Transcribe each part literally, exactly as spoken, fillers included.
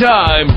Time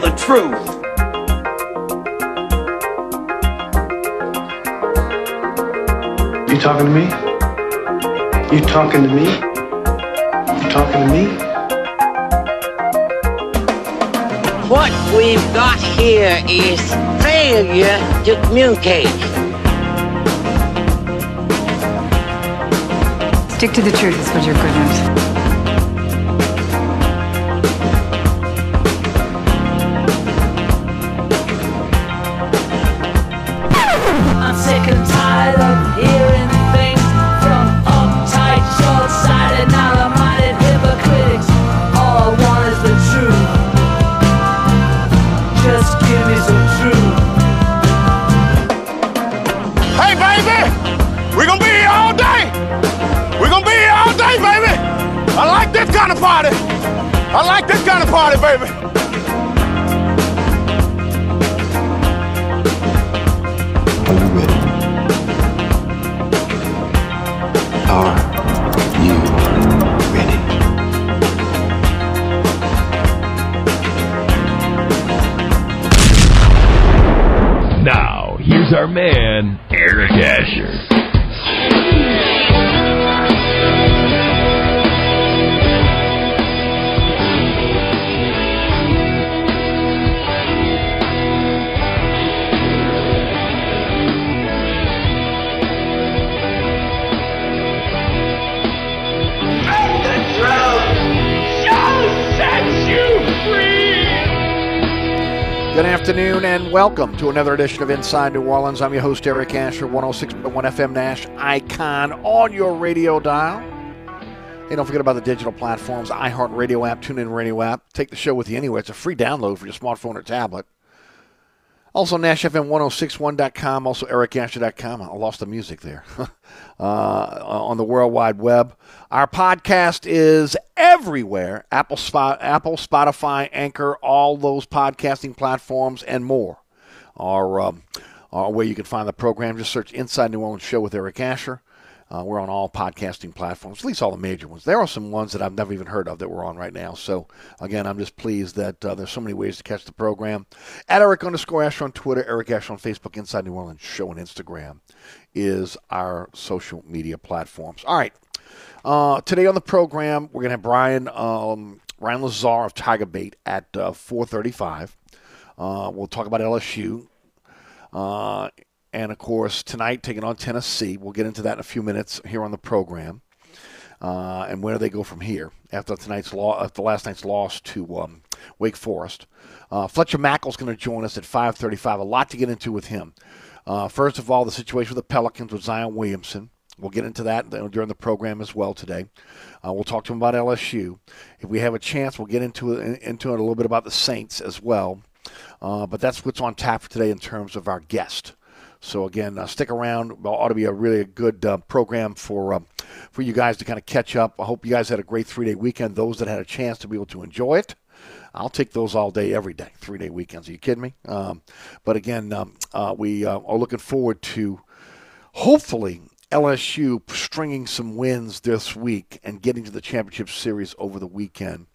The truth. You talking to me? You talking to me? You talking to me? What we've got here is failure to communicate. Stick to the truth is what you're good at. I like this kind of party, baby. Are you ready? Are you ready? Now, here's our man, Eric Asher. Good afternoon and welcome to another edition of Inside New Orleans. I'm your host, Eric Asher, one oh six point one F M Nash Icon on your radio dial. Hey, don't forget about the digital platforms, iHeartRadio app, TuneIn Radio app. Take the show with you anywhere. It's a free download for your smartphone or tablet. Also, Nash F M ten sixty-one dot com, also Eric Asher dot com. I lost the music there. uh, on the World Wide Web. Our podcast is everywhere. Apple, Spot, Apple, Spotify, Anchor, all those podcasting platforms and more are, um, are where you can find the program. Just search Inside New Orleans Show with Eric Asher. Uh, we're on all podcasting platforms, at least all the major ones. There are some ones that I've never even heard of that we're on right now. So, again, I'm just pleased that uh, there's so many ways to catch the program. At Eric underscore Asher on Twitter, Eric Asher on Facebook, Inside New Orleans Show on Instagram is our social media platforms. All right. Uh, today on the program, we're going to have Brian um, Ryan Lazar of Tiger Bait at uh, four thirty-five. Uh, we'll talk about L S U. Uh, and, of course, tonight taking on Tennessee. We'll get into that in a few minutes here on the program. uh, and where they go from here after tonight's law, after last night's loss to um, Wake Forest. Uh, Fletcher Mackel's going to join us at five thirty-five. A lot to get into with him. Uh, first of all, the situation with the Pelicans with Zion Williamson. We'll get into that during the program as well today. Uh, we'll talk to him about L S U. If we have a chance, we'll get into it, into it a little bit about the Saints as well. Uh, but that's what's on tap for today in terms of our guest. So, again, uh, stick around. It ought to be a really a good uh, program for um, for you guys to kind of catch up. I hope you guys had a great three-day weekend, those that had a chance to be able to enjoy it. I'll take those all day, every day, three-day weekends. Are you kidding me? Um, but, again, um, uh, we uh, are looking forward to hopefully L S U stringing some wins this week and getting to the championship series over the weekend.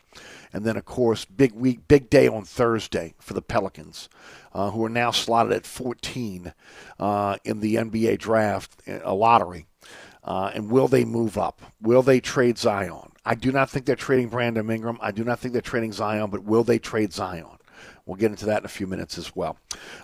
And then, of course, big week, big day on Thursday for the Pelicans, uh, who are now slotted at fourteen uh, in the N B A draft a lottery. Uh, and will they move up? Will they trade Zion? I do not think they're trading Brandon Ingram. I do not think they're trading Zion, but will they trade Zion? We'll get into that in a few minutes as well.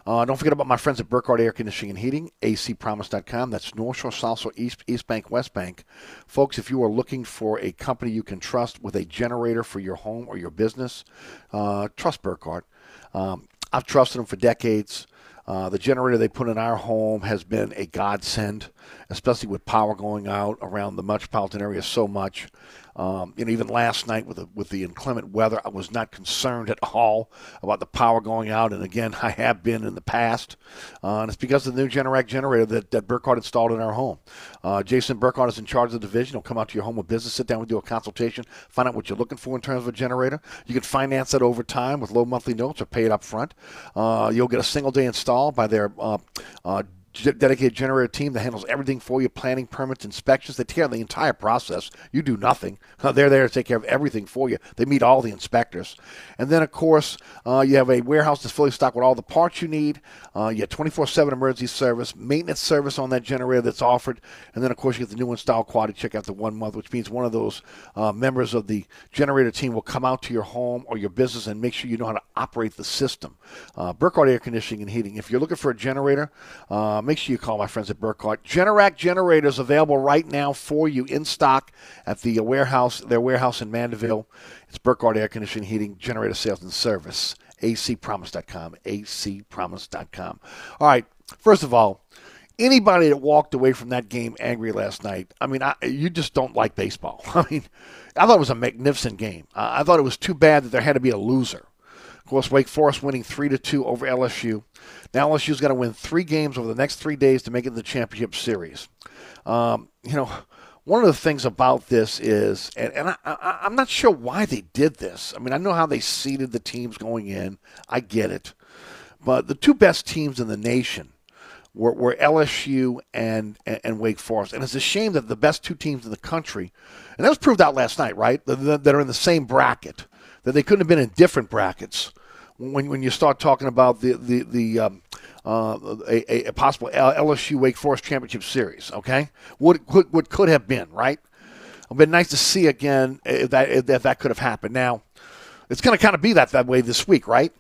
Uh, don't forget about my friends at Burkhardt Air Conditioning and Heating, a c promise dot com. That's North Shore, South Shore, East, East Bank, West Bank. Folks, if you are looking for a company you can trust with a generator for your home or your business, uh, trust Burkhardt. Um, I've trusted them for decades. Uh, the generator they put in our home has been a godsend, especially with power going out around the metropolitan area so much. Um, you know, even last night with the, with the inclement weather, I was not concerned at all about the power going out. And, again, I have been in the past. Uh, and it's because of the new Generac generator that, that Burkhardt installed in our home. Uh, Jason Burkhardt is in charge of the division. He'll come out to your home with business, sit down, we do a consultation, find out what you're looking for in terms of a generator. You can finance that over time with low monthly notes or pay it up front. Uh, you'll get a single-day install by their uh, uh dedicated generator team that handles everything for you, planning, permits, inspections. They take care of the entire process. You do nothing. They're there to take care of everything for you. They meet all the inspectors. And then, of course, uh, you have a warehouse that's fully stocked with all the parts you need. Uh, you have twenty-four seven emergency service, maintenance service on that generator that's offered. And then, of course, you get the new install quality check after one month, which means one of those uh, members of the generator team will come out to your home or your business and make sure you know how to operate the system. Uh, Burkhardt Air Conditioning and Heating. If you're looking for a generator, um, make sure you call my friends at Burkhardt. Generac generators available right now for you in stock at the warehouse, their warehouse in Mandeville. It's Burkhardt Air Conditioning, Heating, Generator Sales and Service, a c promise dot com, a c promise dot com. All right, first of all, anybody that walked away from that game angry last night, I mean, I, you just don't like baseball. I mean, I thought it was a magnificent game. Uh, I thought it was too bad that there had to be a loser. Of course, Wake Forest winning three to two over L S U. Now L S U's got to win three games over the next three days to make it to the championship series. Um, you know, one of the things about this is, and, and I, I, I'm not sure why they did this. I mean, I know how they seeded the teams going in. I get it. But the two best teams in the nation were, were L S U and, and, and Wake Forest. And it's a shame that the best two teams in the country, and that was proved out last night, right, that, that are in the same bracket, that they couldn't have been in different brackets when when you start talking about the the the um, uh, a, a possible L S U Wake Forest championship series. Okay, what what, what could have been, right? It'd been nice to see again if that if that could have happened. Now it's going to kind of be that that way this week, right?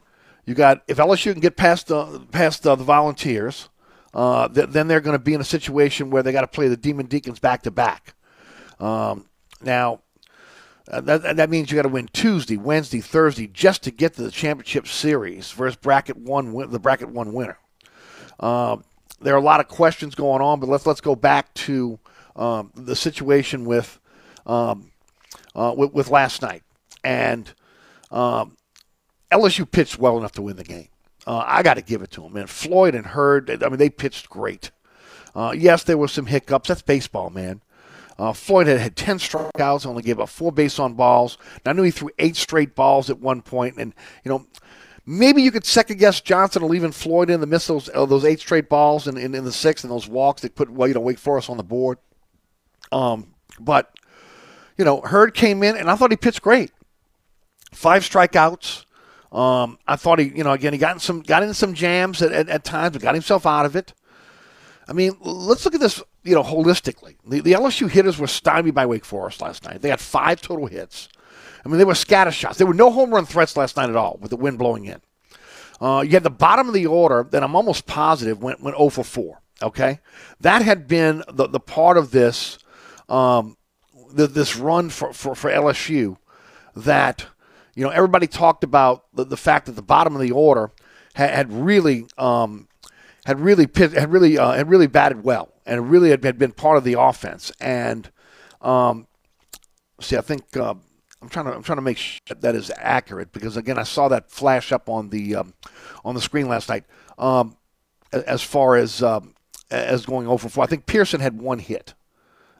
You got if L S U can get past the past the, the Volunteers, uh, th- then they're going to be in a situation where they got to play the Demon Deacons back to back. Um, now. Uh, that, that means you got to win Tuesday, Wednesday, Thursday just to get to the championship series versus bracket one, win, the bracket one winner. Um, there are a lot of questions going on, but let's let's go back to um, the situation with um, uh, with, with last night. And um, L S U pitched well enough to win the game. Uh, I got to give it to them, man. Floyd and Hurd, I mean, they pitched great. Uh, yes, there were some hiccups. That's baseball, man. Uh, Floyd had had ten strikeouts, only gave up four base on balls. And I knew he threw eight straight balls at one point. And, you know, maybe you could second-guess Johnson or leaving Floyd in the midst of those, uh, those eight straight balls and in, in the sixth and those walks that put, well, you know, Wake Forest on the board. Um, but, you know, Hurd came in, and I thought he pitched great. Five strikeouts. Um, I thought he, you know, again, he got in some, got in some jams at, at, at times, but got himself out of it. I mean, let's look at this, you know, holistically. The, the L S U hitters were stymied by Wake Forest last night. They had five total hits. I mean, they were scatter shots. There were no home run threats last night at all with the wind blowing in. Uh, you had the bottom of the order that I'm almost positive went, went zero for four, okay? That had been the, the part of this um, the, this run for, for, for L S U that, you know, everybody talked about the, the fact that the bottom of the order had, had really um, had really pit, had really uh, had really batted well and really had, had been part of the offense. And um, see, I think uh, I'm trying to I'm trying to make sure that is accurate, because again, I saw that flash up on the um, on the screen last night. Um, as far as um, as going over four, I think Pearson had one hit.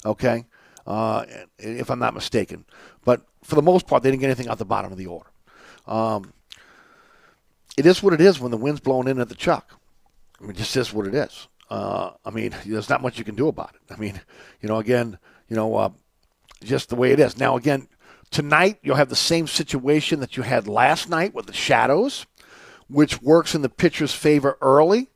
Okay. Uh, if I'm not mistaken. But for the most part, they didn't get anything out the bottom of the order. Um, it is what it is when the wind's blowing in at the chuck. I mean, it just is what it is. Uh, I mean, there's not much you can do about it. I mean, you know, again, you know, uh, just the way it is. Now, again, tonight you'll have the same situation that you had last night with the shadows, which works in the pitcher's favor early.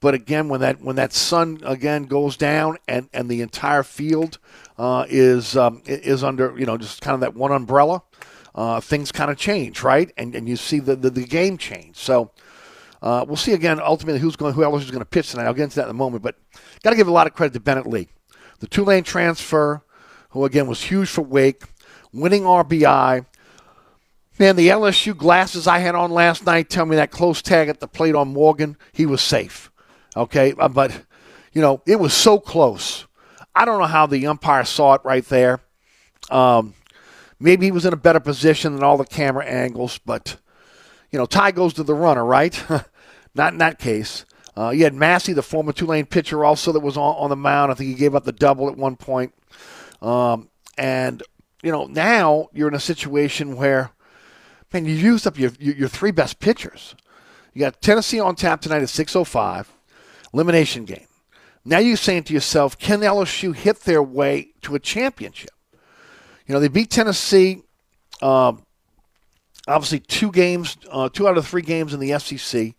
But again, when that when that sun again goes down and, and the entire field uh, is um, is under, you know, just kind of that one umbrella, uh, things kind of change, right? And and you see the, the, the game change. So uh, we'll see again ultimately who's going who else is going to pitch tonight. I'll get into that in a moment. But got to give a lot of credit to Bennett Lee, the Tulane transfer, who again was huge for Wake, winning R B I. Man, the L S U glasses I had on last night tell me that close tag at the plate on Morgan, he was safe. Okay, but, you know, it was so close. I don't know how the umpire saw it right there. Um, maybe he was in a better position than all the camera angles, but, you know, tie goes to the runner, right? Not in that case. Uh, you had Massey, the former Tulane pitcher also that was on, on the mound. I think he gave up the double at one point. Um, and, you know, now you're in a situation where, man, you used up your, your, your three best pitchers. You got Tennessee on tap tonight at six oh five. Elimination game. Now you're saying to yourself, can L S U hit their way to a championship? You know, they beat Tennessee, um, obviously two games, uh, two out of three games in the S E C.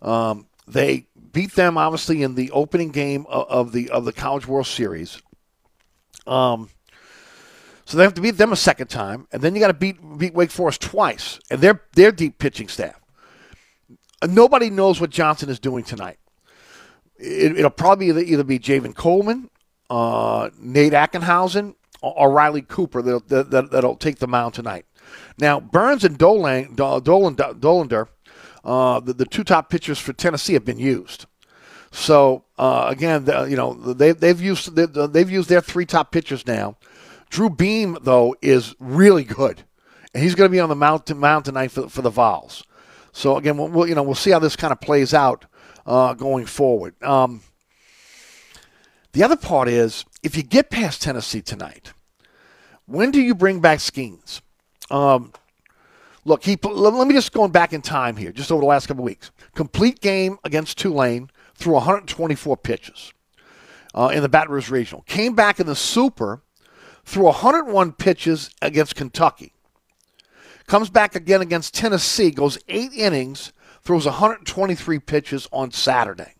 Um, they beat them, obviously, in the opening game of, of the of the College World Series. Um, so they have to beat them a second time, and then you got to beat beat Wake Forest twice, and they're their deep pitching staff. Nobody knows what Johnson is doing tonight. It, it'll probably either, either be Javen Coleman, uh, Nate Ackenhausen, or, or Riley Cooper that'll, that, that'll take the mound tonight. Now, Burns and Dolan, Dolan, Dolander, uh, the, the two top pitchers for Tennessee, have been used. So uh, again, the, you know they, they've used they, they've used their three top pitchers now. Drew Beam though is really good, and he's going to be on the mound, mound tonight for, for the Vols. So again, we'll, we'll you know we'll see how this kind of plays out. Uh, going forward. Um, the other part is, if you get past Tennessee tonight, when do you bring back Skeens? Um, look, he, let me just go back in time here, just over the last couple of weeks. Complete game against Tulane, threw one hundred twenty-four pitches uh, in the Baton Rouge Regional. Came back in the Super, threw one hundred one pitches against Kentucky. Comes back again against Tennessee, goes eight innings, throws one hundred twenty-three pitches on Saturday.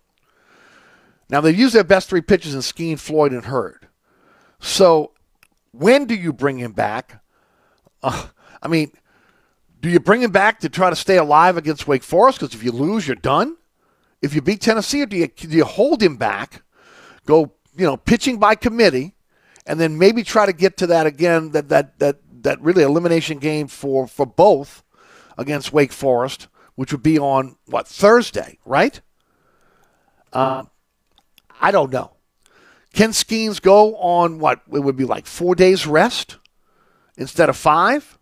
Now, they've used their best three pitches in Skeen, Floyd, and Hurd. So, when do you bring him back? Uh, I mean, do you bring him back to try to stay alive against Wake Forest? Because if you lose, you're done. If you beat Tennessee, or do you, do you hold him back, go, you know, pitching by committee, and then maybe try to get to that again, that that that that really elimination game for, for both against Wake Forest, which would be on, what, Thursday, right? Uh, I don't know. Can Skeens go on, what, it would be like four days rest instead of five?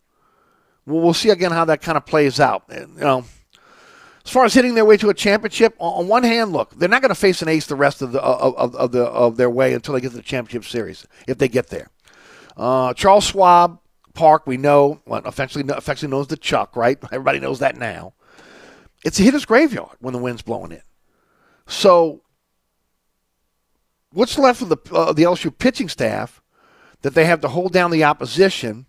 Well, we'll see again how that kind of plays out. And, you know, as far as hitting their way to a championship, on one hand, look, they're not going to face an ace the rest of the of, of, of the of their way until they get to the championship series, if they get there. Uh, Charles Schwab Park, we know, well, affectionately known as the Chuck, right? Everybody knows that now. It's a hitter's graveyard when the wind's blowing in. So what's left of the uh, the L S U pitching staff that they have to hold down the opposition,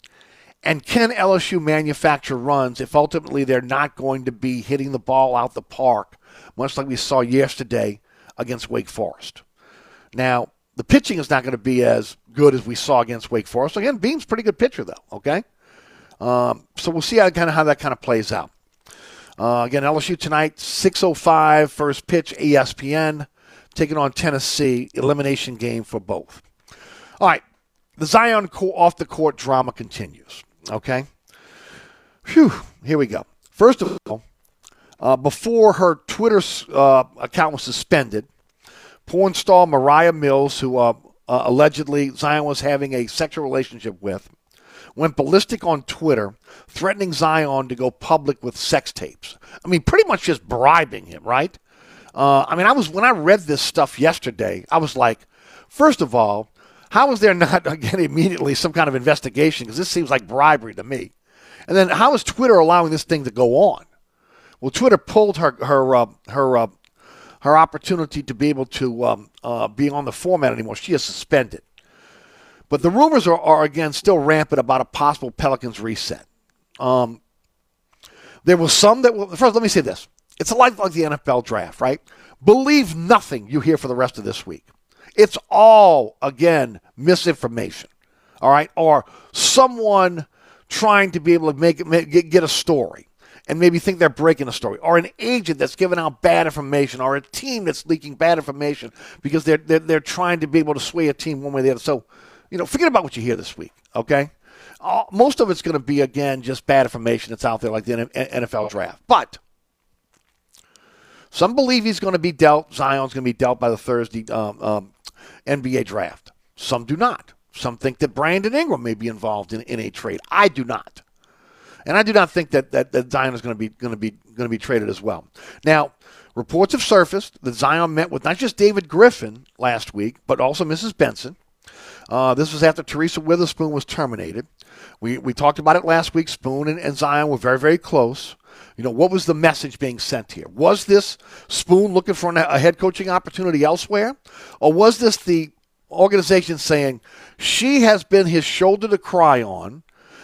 and can L S U manufacture runs if ultimately they're not going to be hitting the ball out the park, much like we saw yesterday against Wake Forest? Now, the pitching is not going to be as good as we saw against Wake Forest. Again, Beam's a pretty good pitcher, though, okay? Um, so we'll see how, kind of how that kind of plays out. Uh, again, L S U tonight, six oh five, first pitch, E S P N, taking on Tennessee, elimination game for both. All right, The Zion off-the-court drama continues, okay? Whew, here we go. First of all, uh, before her Twitter uh, account was suspended, porn star Mariah Mills, who uh, uh, allegedly Zion was having a sexual relationship with, went ballistic on Twitter, threatening Zion to go public with sex tapes. I mean, pretty much just bribing him, right? Uh, I mean, I was when I read this stuff yesterday, I was like, first of all, how is there not, again, immediately some kind of investigation? Because this seems like bribery to me. And then how is Twitter allowing this thing to go on? Well, Twitter pulled her her uh, her uh, her opportunity to be able to um, uh, be on the format anymore. She is suspended. But the rumors are, are again, still rampant about a possible Pelicans reset. Um, there was some that – first, let me say this. It's a lot like the N F L draft, right? Believe nothing you hear for the rest of this week. It's all, again, misinformation, all right, or someone trying to be able to make, make get a story and maybe think they're breaking a story, or an agent that's giving out bad information, or a team that's leaking bad information because they're, they're, they're trying to be able to sway a team one way or the other. So, you know, forget about what you hear this week, okay? Uh, most of it's going to be, again, just bad information that's out there like the N F L draft. But some believe he's going to be dealt. Zion's going to be dealt by the Thursday um, um, N B A draft. Some do not. Some think that Brandon Ingram may be involved in, in a trade. I do not, and I do not think that that, that Zion is going to be going to be going to be traded as well. Now, reports have surfaced that Zion met with not just David Griffin last week, but also Missus Benson. Uh, this was after Teresa Witherspoon was terminated. We we talked about it last week. Spoon and, and Zion were very very close. You know, what was the message being sent here? Was this Spoon looking for an, a head coaching opportunity elsewhere? Or was this the organization saying, she has been his shoulder to cry on.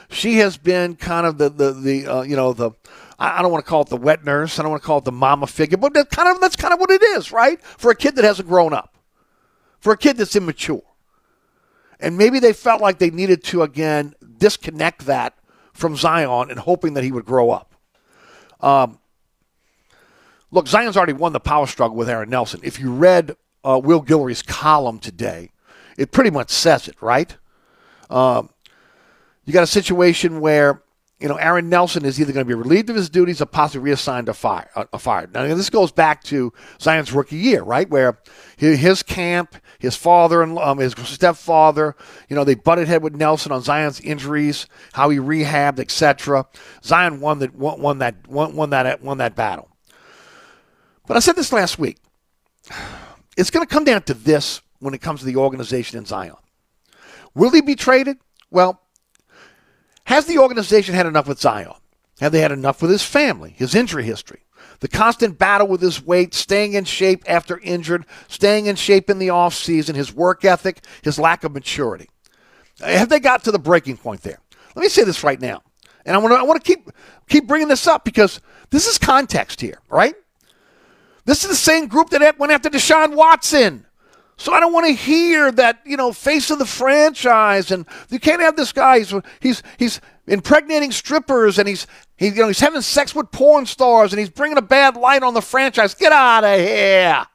She has been kind of the, the, the uh, you know, the, I don't want to call it the wet nurse. I don't want to call it the mama figure. But that's kind of, that's kind of what it is, right? For a kid that hasn't grown up. For a kid that's immature. And maybe they felt like they needed to, again, disconnect that from Zion and hoping that he would grow up. Um, look, Zion's already won the power struggle with Aaron Nelson. If you read uh, Will Guillory's column today, it pretty much says it, right? Um, you got a situation where, you know, Aaron Nelson is either going to be relieved of his duties or possibly reassigned or fired. Or fired. Now, this goes back to Zion's rookie year, right, where his camp, his father, and um, his stepfather, you know, they butted head with Nelson on Zion's injuries, how he rehabbed, et cetera. Zion won that won, won that won, won that won that battle. But I said this last week. It's going to come down to this when it comes to the organization and Zion. Will he be traded? Well, has the organization had enough with Zion? Have they had enough with his family, his injury history, the constant battle with his weight, staying in shape after injured, staying in shape in the offseason, his work ethic, his lack of maturity? Have they got to the breaking point there? Let me say this right now, and I want to I want to keep keep bringing this up because this is context here, right? This is the same group that went after Deshaun Watson. So I don't want to hear that, you know, face of the franchise, and you can't have this guy. He's he's, he's impregnating strippers, and he's he, you know he's having sex with porn stars, and he's bringing a bad light on the franchise. Get out of here!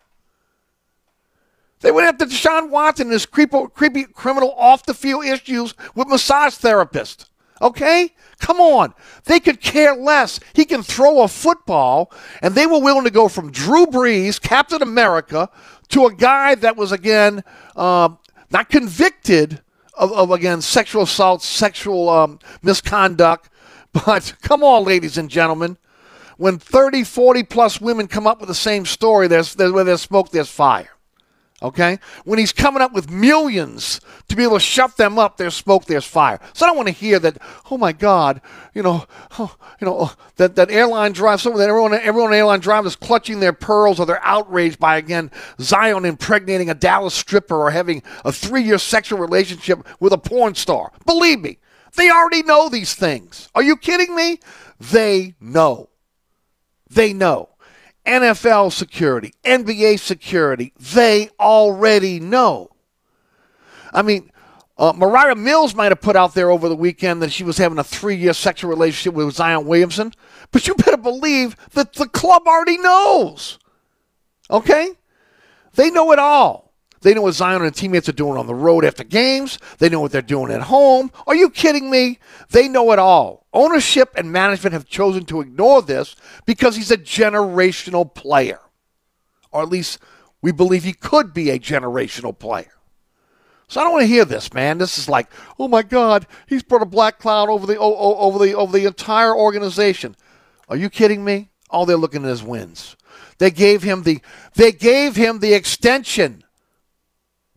They went after Deshaun Watson and his creepy, creepy criminal off the field issues with massage therapists. Okay, come on, they could care less. He can throw a football, and they were willing to go from Drew Brees, Captain America, to a guy that was, again, um, not convicted of, of, again, sexual assault, sexual um, misconduct. But come on, ladies and gentlemen. When thirty, forty-plus women come up with the same story, there's, there's, where there's smoke, there's fire. Okay? When he's coming up with millions to be able to shut them up, there's smoke, there's fire. So I don't want to hear that, oh, my God, you know, oh, you know, oh, that, that airline drive, someone, that everyone, everyone airline driver is clutching their pearls, or they're outraged by, again, Zion impregnating a Dallas stripper or having a three-year sexual relationship with a porn star. Believe me, they already know these things. Are you kidding me? They know. They know. N F L security, N B A security, they already know. I mean, uh, Mariah Mills might have put out there over the weekend that she was having a three-year sexual relationship with Zion Williamson, but you better believe that the club already knows, okay? They know it all. They know what Zion and teammates are doing on the road after games. They know what they're doing at home. Are you kidding me? They know it all. Ownership and management have chosen to ignore this because he's a generational player. Or at least we believe he could be a generational player. So I don't want to hear this, man. This is like, oh, my God, he's brought a black cloud over the over the, over the entire organization. Are you kidding me? All they're looking at is wins. They gave him the they gave him the extension,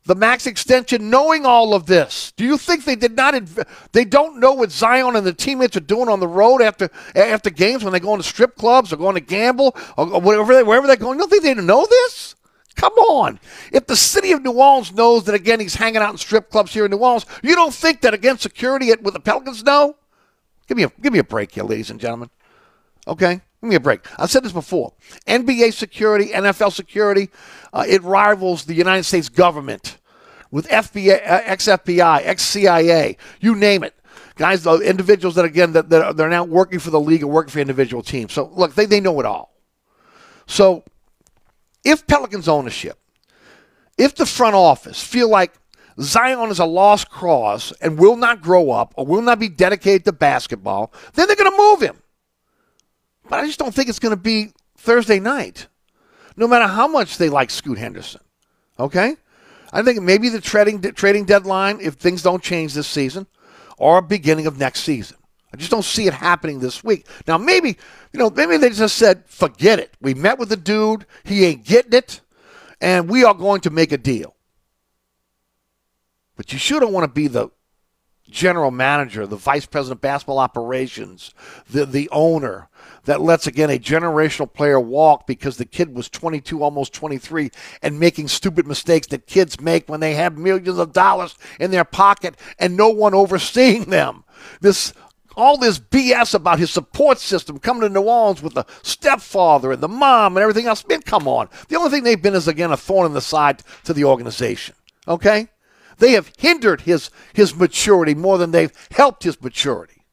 the max extension, knowing all of this. Do you think they did not? Inv- they don't know what Zion and the teammates are doing on the road after after games when they go into strip clubs or going to gamble or whatever they, wherever they're going. You don't think they know this? Come on. If the city of New Orleans knows that, again, he's hanging out in strip clubs here in New Orleans, you don't think that, again, security at, with the Pelicans know? Give me a give me a break here, ladies and gentlemen. Okay? Give me a break. I've said this before. N B A security, N F L security, uh, it rivals the United States government with F B I, uh, ex-F B I, ex-C I A, you name it. Guys, uh, individuals that, again, that, that are, they're now working for the league or working for individual teams. So, look, they, they know it all. So, if Pelicans ownership, if the front office feel like Zion is a lost cause and will not grow up or will not be dedicated to basketball, then they're going to move him. But I just don't think it's going to be Thursday night, no matter how much they like Scoot Henderson, okay? I think maybe the trading, trading deadline, if things don't change this season, or beginning of next season. I just don't see it happening this week. Now, maybe, you know, maybe they just said, forget it. We met with the dude. He ain't getting it. And we are going to make a deal. But you sure don't want to be the general manager, the vice president of basketball operations, the, the owner that lets, again, a generational player walk because the kid was twenty-two, almost twenty-three, and making stupid mistakes that kids make when they have millions of dollars in their pocket and no one overseeing them. This All this B S about his support system coming to New Orleans with the stepfather and the mom and everything else. Man, come on. The only thing they've been is, again, a thorn in the side to the organization, okay? They have hindered his his maturity more than they've helped his maturity,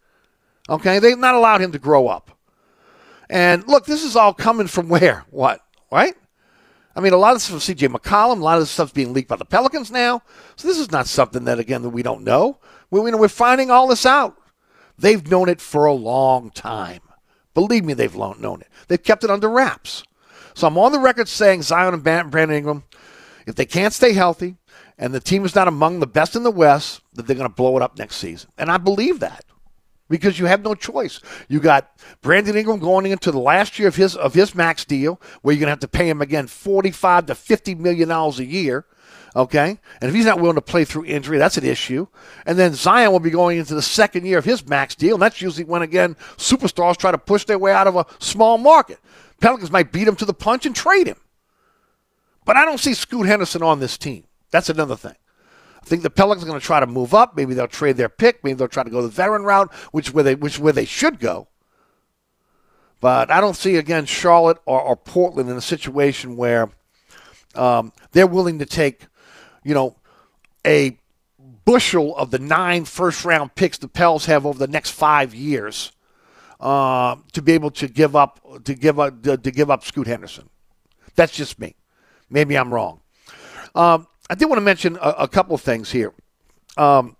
okay? They've not allowed him to grow up. And, look, this is all coming from where? What? Right? I mean, a lot of this is from C J McCollum. A lot of this stuff's being leaked by the Pelicans now. So this is not something that, again, that we don't know. We, we, we're finding all this out. They've known it for a long time. Believe me, they've known it. They've kept it under wraps. So I'm on the record saying Zion and Brandon Ingram, if they can't stay healthy and the team is not among the best in the West, that they're going to blow it up next season. And I believe that because you have no choice. You got Brandon Ingram going into the last year of his of his max deal where you're going to have to pay him, again, forty-five to fifty million dollars a year. Okay, and if he's not willing to play through injury, that's an issue. And then Zion will be going into the second year of his max deal, and that's usually when, again, superstars try to push their way out of a small market. Pelicans might beat him to the punch and trade him. But I don't see Scoot Henderson on this team. That's another thing. I think the Pelicans are going to try to move up. Maybe they'll trade their pick. Maybe they'll try to go the veteran route, which where they which where they should go. But I don't see, again, Charlotte or, or Portland in a situation where um, they're willing to take, you know, a bushel of the nine first-round picks the Pels have over the next five years uh, to be able to give up to give up to, to give up Scoot Henderson. That's just me. Maybe I'm wrong. Um, I did want to mention a, a couple of things here. Um,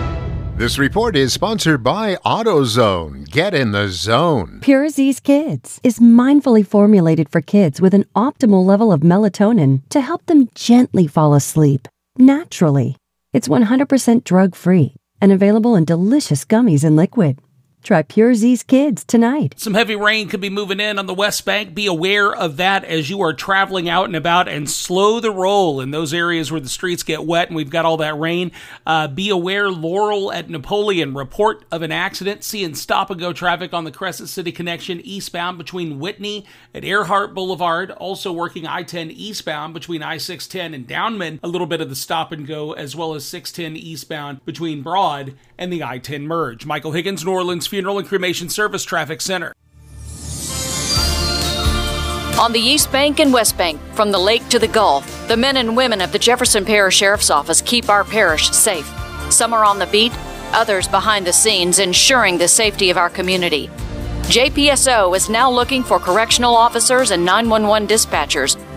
This report is sponsored by AutoZone. Get in the zone. Pure Z's Kids is mindfully formulated for kids with an optimal level of melatonin to help them gently fall asleep, naturally. It's one hundred percent drug-free and available in delicious gummies and liquid. Try Pure Z's Kids tonight. Some heavy rain could be moving in on the West Bank. Be aware of that as you are traveling out and about, and slow the roll in those areas where the streets get wet and we've got all that rain. Uh, be aware, Laurel at Napoleon, report of an accident. Seeing stop-and-go traffic on the Crescent City Connection eastbound between Whitney and Earhart Boulevard. Also working I ten eastbound between I six ten and Downman. A little bit of the stop-and-go, as well as six ten eastbound between Broad and the I ten merge. Michael Higgins, New Orleans Funeral and Cremation Service Traffic Center. On the East Bank and West Bank, from the lake to the Gulf, the men and women of the Jefferson Parish Sheriff's Office keep our parish safe. Some are on the beat, others behind the scenes, ensuring the safety of our community. J P S O is now looking for correctional officers and nine one one dispatchers.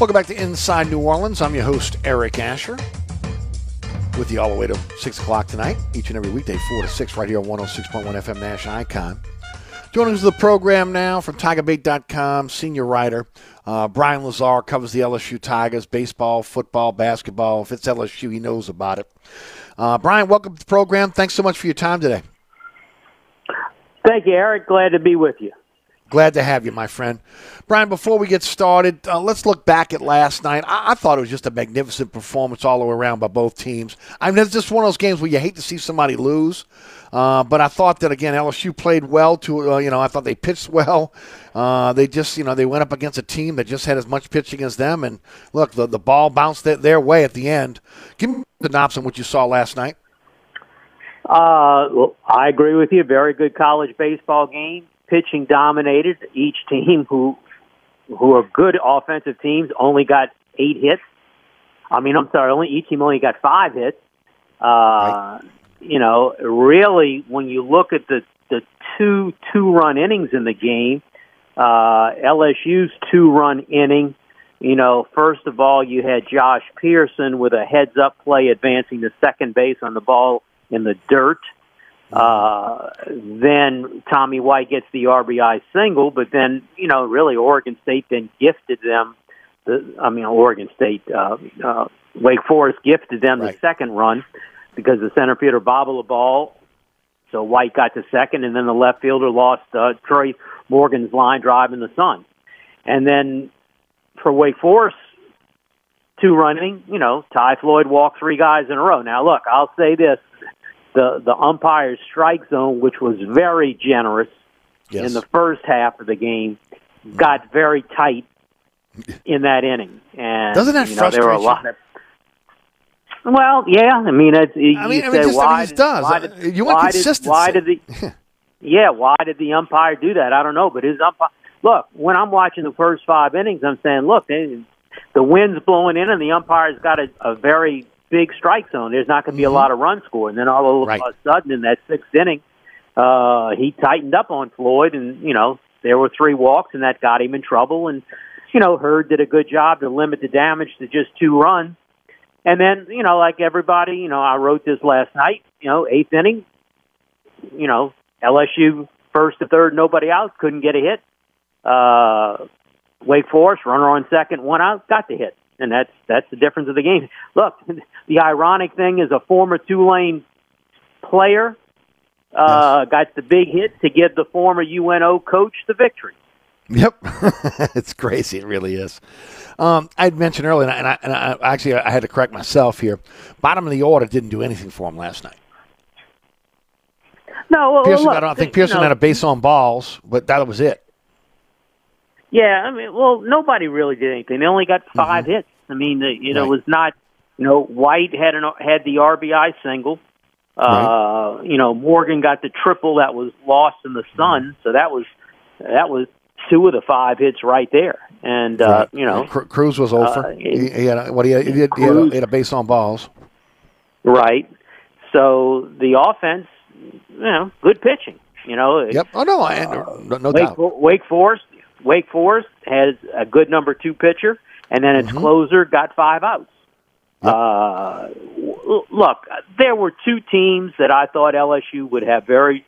Welcome back to Inside New Orleans. I'm your host, Eric Asher, with you all the way to six o'clock tonight, each and every weekday, four to six, right here on one oh six point one F M NASH Icon. Joining us to the program now from tiger bait dot com, senior writer, uh, Ryan Lazar covers the L S U Tigers, baseball, football, basketball. If it's L S U, he knows about it. Uh, Brian, welcome to the program. Thanks so much for your time today. Thank you, Eric. Glad to be with you. Glad to have you, my friend. Brian, before we get started, uh, let's look back at last night. I-, I thought it was just a magnificent performance all the way around by both teams. I mean, it's just one of those games where you hate to see somebody lose. Uh, but I thought that, again, L S U played well. To uh, you know, I thought they pitched well. Uh, they just, you know, they went up against a team that just had as much pitching as them. And, look, the, the ball bounced their, their way at the end. Give me the nops on what you saw last night. Uh, well, I agree with you. Very good college baseball game. Pitching dominated. Each team who who are good offensive teams only got eight hits. I mean, I'm sorry, only each team only got five hits. Uh, right. You know, really, when you look at the, the two two-run innings in the game, uh, L S U's two-run inning, you know, first of all, you had Josh Pearson with a heads-up play advancing to second base on the ball in the dirt. Uh, then Tommy White gets the R B I single, but then, you know, really Oregon State then gifted them, the, I mean, Oregon State, uh, uh, Wake Forest gifted them right. The second run because the center fielder bobbled the ball, so White got to second, and then the left fielder lost uh, Troy Morgan's line drive in the sun. And then for Wake Forest, two running, you know, Ty Floyd walked three guys in a row. Now, look, I'll say this. The the umpire's strike zone, which was very generous yes. in the first half of the game, got very tight in that inning. And doesn't that you know, frustrate there were a lot of, well, yeah. I mean, it's, it, I mean, you I mean, say, just, why I mean, did, does. Why did, you want why consistency. Did, why did the, yeah, why did the umpire do that? I don't know. But his umpire, look, when I'm watching the first five innings, I'm saying, look, they, the wind's blowing in and the umpire's got a, a very – big strike zone. There's not going to be a lot of runs scored. And then all of right. a sudden in that sixth inning, uh, he tightened up on Floyd, and, you know, there were three walks, and that got him in trouble. And, you know, Hurd did a good job to limit the damage to just two runs. And then, you know, like everybody, you know, I wrote this last night, you know, eighth inning, you know, L S U first to third, nobody out, couldn't get a hit. Uh, Wake Forest, runner on second, one out, got the hit. And that's that's the difference of the game. Look, the ironic thing is a former Tulane player uh, nice. got the big hit to give the former U N O coach the victory. Yep. It's crazy. It really is. Um, I'd mentioned earlier, and I, and I actually I had to correct myself here. Bottom of the order didn't do anything for him last night. No, well, Pearson, look, I don't think Pearson no. had a base on balls, but that was it. Yeah, I mean, well, nobody really did anything. They only got five mm-hmm. hits. I mean, the, you know, right. it was not. You know, White had an, had the R B I single. Right. Uh, you know, Morgan got the triple that was lost in the sun. So that was that was two of the five hits right there. And uh, right. you know, C- Cruz was over. Uh, he, he had a, what he had, he had, he had, a, he had a base on balls. Right. So the offense. You know, good pitching. You know. Yep. Oh no, I, no, no Wake, doubt. Wake Forest, Wake Forest has a good number two pitcher, and then its mm-hmm. closer got five outs. Yep. Uh, look, there were two teams that I thought L S U would have very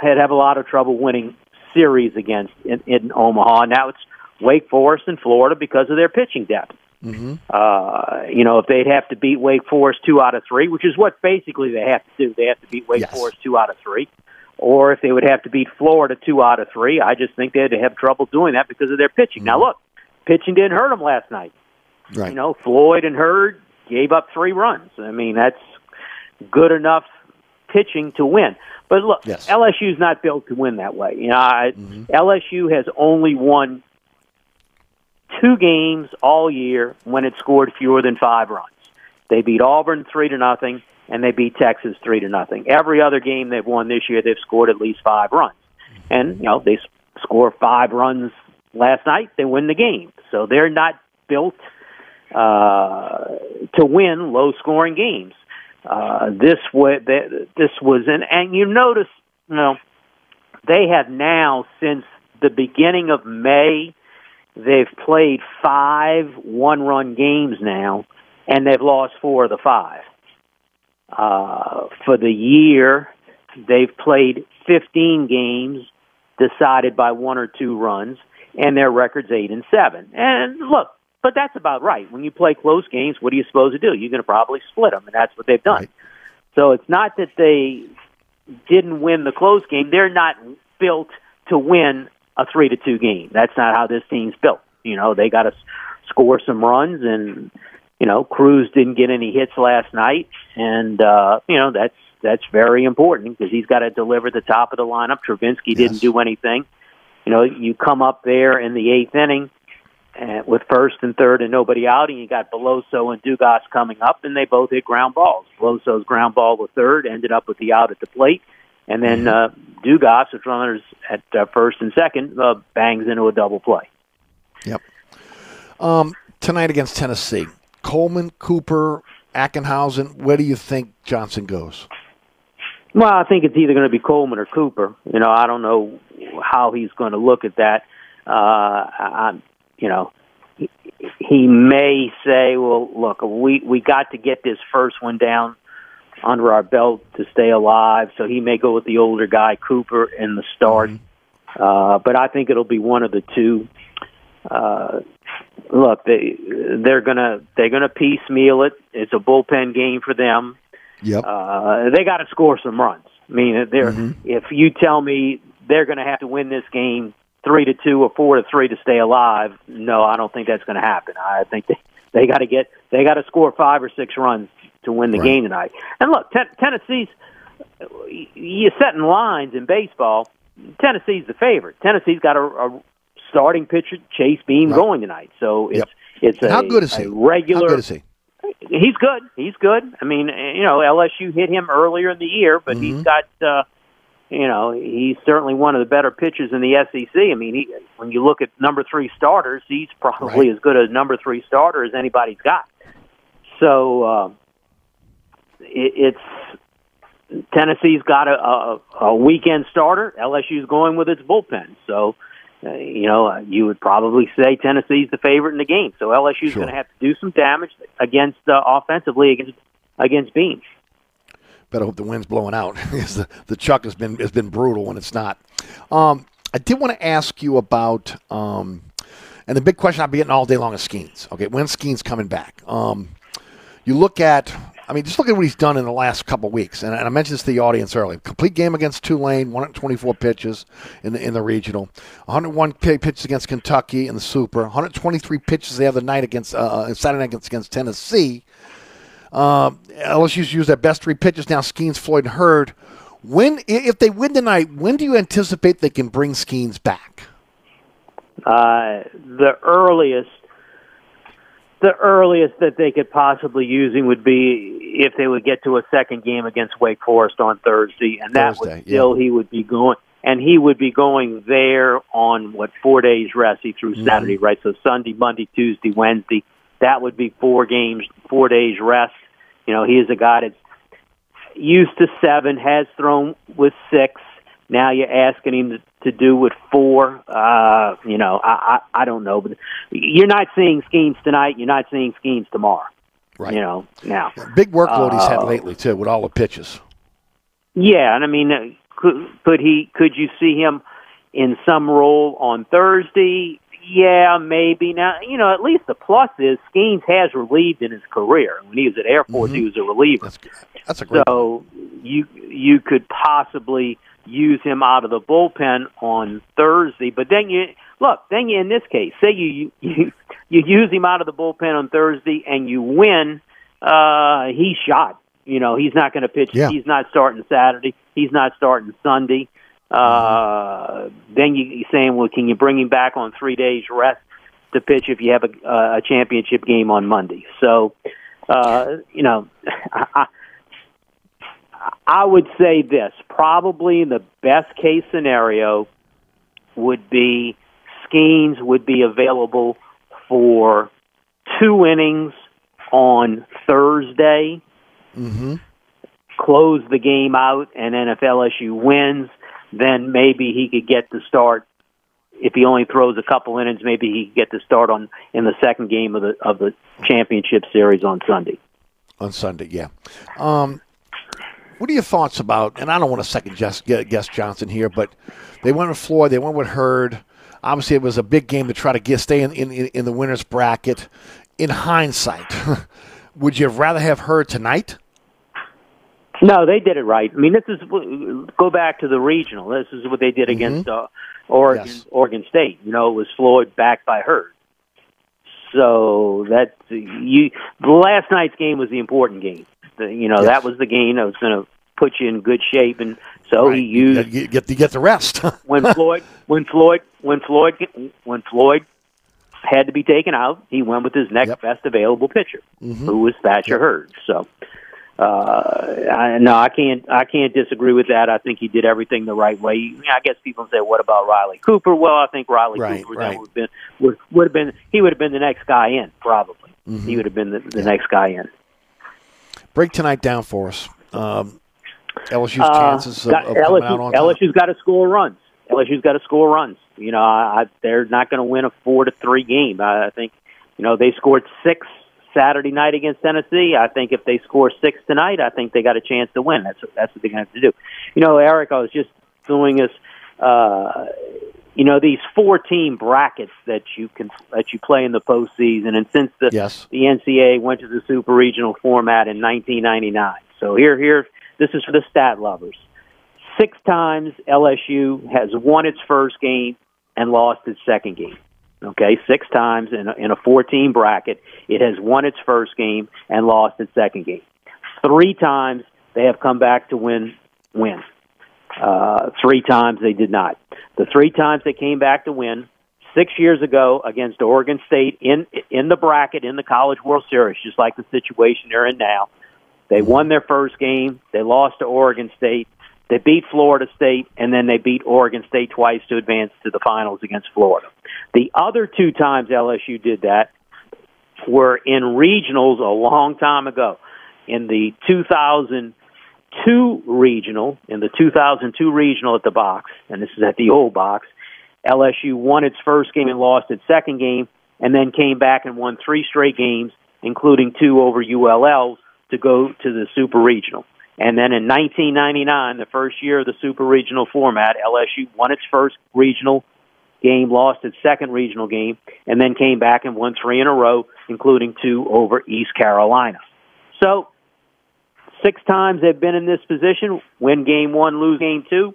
had have a lot of trouble winning series against in, in Omaha, and now it's Wake Forest and Florida because of their pitching depth. Mm-hmm. Uh, you know, if they'd have to beat Wake Forest two out of three, which is what basically they have to do. They have to beat Wake yes. Forest two out of three. Or if they would have to beat Florida two out of three, I just think they'd have trouble doing that because of their pitching. Mm-hmm. Now, look, pitching didn't hurt them last night. Right. You know, Floyd and Hurd gave up three runs. I mean, that's good enough pitching to win. But, look, yes. L S U's not built to win that way. You know, I, mm-hmm. L S U has only won two games all year when it scored fewer than five runs. They beat Auburn three to nothing, and they beat Texas three to nothing. Every other game they've won this year, they've scored at least five runs. And you know they score five runs last night, they win the game. So they're not built uh, to win low-scoring games. Uh, this was this was an and you notice you know they have now since the beginning of May. They've played five one-run games now, and they've lost four of the five. Uh, for the year, they've played fifteen games decided by one or two runs, and their record's eight and seven. And look, but that's about right. When you play close games, what are you supposed to do? You're going to probably split them, and that's what they've done. Right. So it's not that they didn't win the close game. They're not built to win a three to two game. That's not how this team's built. You know, they got to score some runs, and you know, Cruz didn't get any hits last night, and uh, you know that's that's very important because he's got to deliver the top of the lineup. Travinsky yes. didn't do anything. You know, you come up there in the eighth inning and with first and third and nobody out, and you got Beloso and Dugas coming up, and they both hit ground balls. Beloso's ground ball to third ended up with the out at the plate. And then uh, Dugas, which runners at uh, first and second, uh, bangs into a double play. Yep. Um, tonight against Tennessee, Coleman, Cooper, Ackenhausen, where do you think Johnson goes? Well, I think it's either going to be Coleman or Cooper. You know, I don't know how he's going to look at that. Uh, I'm, you know, he, he may say, well, look, we, we got to get this first one down under our belt to stay alive, so he may go with the older guy, Cooper, in the start. Mm-hmm. Uh, but I think it'll be one of the two. Uh, look, they they're gonna they're gonna piecemeal it. It's a bullpen game for them. Yep. Uh, they got to score some runs. I mean, they're mm-hmm. if you tell me they're gonna have to win this game three to two or four to three to stay alive, no, I don't think that's gonna happen. I think they they got to get they got to score five or six runs to win the right. game tonight. And look, ten- Tennessee's, you're setting lines in baseball. Tennessee's the favorite. Tennessee's got a, a starting pitcher, Chase Beam, right. going tonight. So it's, yep. it's a, how good is he? a regular. How good is he? He's good. He's good. I mean, you know, L S U hit him earlier in the year, but mm-hmm. he's got, uh, you know, he's certainly one of the better pitchers in the S E C. I mean, he, when you look at number three starters, he's probably right. as good a number three starter as anybody's got. So, um, uh, It's Tennessee's got a, a, a weekend starter. L S U's going with its bullpen. So, uh, you know, uh, you would probably say Tennessee's the favorite in the game. So L S U's sure. going to have to do some damage against uh, offensively against against Beams. Better hope the wind's blowing out because the, the chuck has been has been brutal when it's not. Um, I did want to ask you about, um, and the big question I've been getting all day long is Skeens. Okay, when's Skeens coming back? Um, you look at I mean, just look at what he's done in the last couple of weeks. And I mentioned this to the audience earlier. Complete game against Tulane, one hundred twenty-four pitches in the in the regional. one hundred one pitches against Kentucky in the Super. one hundred twenty-three pitches the other night against uh, Saturday night against, against Tennessee. Uh, L S U's used their best three pitches now, Skeens, Floyd, and Hurd. When, if they win tonight, when do you anticipate they can bring Skeens back? Uh, the earliest The earliest that they could possibly use him would be if they would get to a second game against Wake Forest on Thursday, and that Thursday, would still yeah. he would be going, and he would be going there on what four days rest he through mm-hmm. Saturday, right? So Sunday, Monday, Tuesday, Wednesday, that would be four games, four days rest. You know, he is a guy that's used to seven, has thrown with six. Now you're asking him to, to do with four. Uh, you know, I, I, I don't know. But you're not seeing Skeens tonight. You're not seeing Skeens tomorrow. Right. You know, now. Yeah, big workload uh, he's had lately, too, with all the pitches. Yeah, and I mean, could, could he? Could you see him in some role on Thursday? Yeah, maybe. Now, you know, at least the plus is Skeens has relieved in his career. When he was at Air Force, mm-hmm. he was a reliever. That's, that's a great So one. you you could possibly – use him out of the bullpen on Thursday, but then you look. Then you, in this case, say you you you use him out of the bullpen on Thursday and you win. Uh, he's shot. You know he's not going to pitch. Yeah. He's not starting Saturday. He's not starting Sunday. Uh, then you, you're saying, well, can you bring him back on three days rest to pitch if you have a, a championship game on Monday? So, uh, you know. I, I, I would say this, probably the best case scenario would be Skeens would be available for two innings on Thursday, mm-hmm. close the game out, and then if L S U wins, then maybe he could get the start. If he only throws a couple innings, maybe he could get the start on in the second game of the of the championship series on Sunday. On Sunday, yeah. Um What are your thoughts about, and I don't want to second guess, guess Johnson here, but they went with Floyd, they went with Hurd. Obviously, it was a big game to try to get stay in, in, in the winner's bracket. In hindsight, would you have rather have Hurd tonight? No, they did it right. I mean, this is go back to the regional. This is what they did mm-hmm. against uh, Oregon, yes. Oregon State. You know, it was Floyd backed by Hurd. So that you last night's game was the important game. The, you know, yes. that was the game that was going to put you in good shape, and so right. he used you get to get the rest when Floyd, when Floyd, when Floyd, when Floyd had to be taken out. He went with his next yep. best available pitcher, mm-hmm. who was Thatcher yep. Hurd. So, uh, I, no, I can't, I can't disagree with that. I think he did everything the right way. I guess people say, "What about Riley Cooper?" Well, I think Riley right, Cooper right. would have been would, would have been he would have been the next guy in. Probably mm-hmm. he would have been the, the yeah. next guy in. Break tonight down for us. Um, L S U's chances uh, got, of, of coming L S U, out on top. L S U's got to score runs. L S U's got to score runs. You know, I, they're not going to win a four to three game. I think, you know, they scored six Saturday night against Tennessee. I think if they score six tonight, I think they got a chance to win. That's that's what they're going to have to do. You know, Eric, I was just doing this. Uh, you know, these four team brackets that you can that you play in the postseason, and since the yes. the N C double A went to the super regional format in nineteen ninety-nine, so here here this is for the stat lovers. Six times L S U has won its first game and lost its second game. Okay, six times in a, in a four team bracket, it has won its first game and lost its second game. Three times they have come back to win win. Uh, three times they did not. The three times they came back to win, six years ago against Oregon State in in the bracket, in the College World Series, just like the situation they're in now. They won their first game. They lost to Oregon State. They beat Florida State, and then they beat Oregon State twice to advance to the finals against Florida. The other two times L S U did that were in regionals a long time ago. In the two thousand two regional, in the two thousand two regional at the box, and this is at the old box, L S U won its first game and lost its second game, and then came back and won three straight games, including two over U L L, to go to the super regional. And then in nineteen ninety-nine, the first year of the super regional format, L S U won its first regional game, lost its second regional game, and then came back and won three in a row, including two over East Carolina. So six times they've been in this position, win game one, lose game two.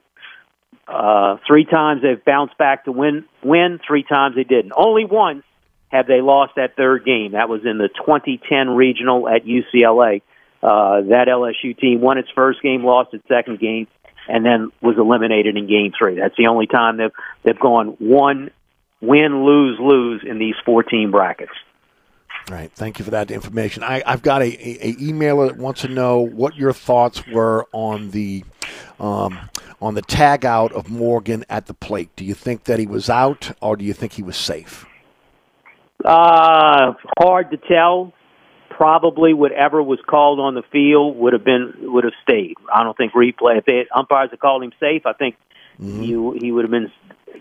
Uh, three times they've bounced back to win, win. Three times they didn't. Only once have they lost that third game. That was in the twenty ten regional at U C L A. Uh, that L S U team won its first game, lost its second game, and then was eliminated in game three. That's the only time they've, they've gone one win, lose, lose in these fourteen brackets. All right. Thank you for that information. I, I've got a, a, a emailer that wants to know what your thoughts were on the um, on the tag out of Morgan at the plate. Do you think that he was out, or do you think he was safe? Uh, hard to tell. Probably whatever was called on the field would have been would have stayed. I don't think replay. If they had, umpires had called him safe, I think mm-hmm. he he would have been.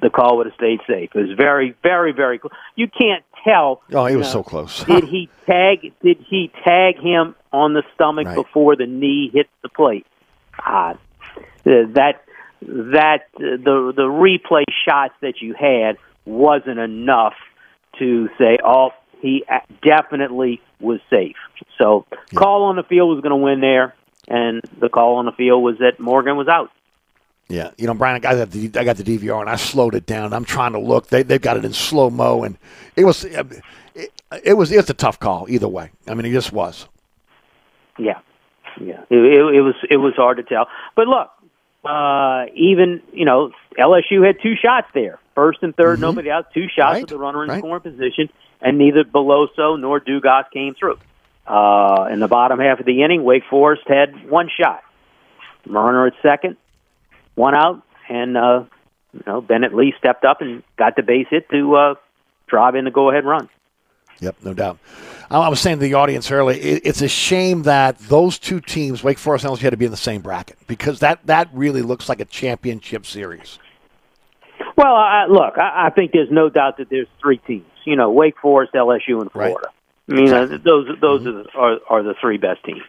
The call would have stayed safe. It was very, very, very close. You can't tell. Oh, he was know, so close. did he tag? Did he tag him on the stomach right. before the knee hits the plate? Ah, uh, that that uh, the the replay shots that you had wasn't enough to say, oh, he definitely was safe. So, yeah. Call on the field was going to win there, and the call on the field was that Morgan was out. Yeah, you know, Brian, I got the I got the D V R and I slowed it down. I'm trying to look. They they've got it in slow mo, and it was it, it was it's a tough call either way. I mean, it just was. Yeah, yeah, it, it, it was it was hard to tell. But look, uh, even you know, L S U had two shots there, first and third, mm-hmm. nobody out, two shots right. with the runner in right. scoring position, and neither Beloso nor Dugas came through. Uh, in the bottom half of the inning, Wake Forest had one shot, runner at second. One out, and uh, you know, Bennett Lee stepped up and got the base hit to uh, drive in the go-ahead run. Yep, no doubt. I was saying to the audience earlier, it's a shame that those two teams, Wake Forest and L S U, had to be in the same bracket because that, that really looks like a championship series. Well, I, look, I, I think there's no doubt that there's three teams. You know, Wake Forest, L S U, and Florida. Right. I mean, exactly. uh, those those mm-hmm. are, are the three best teams,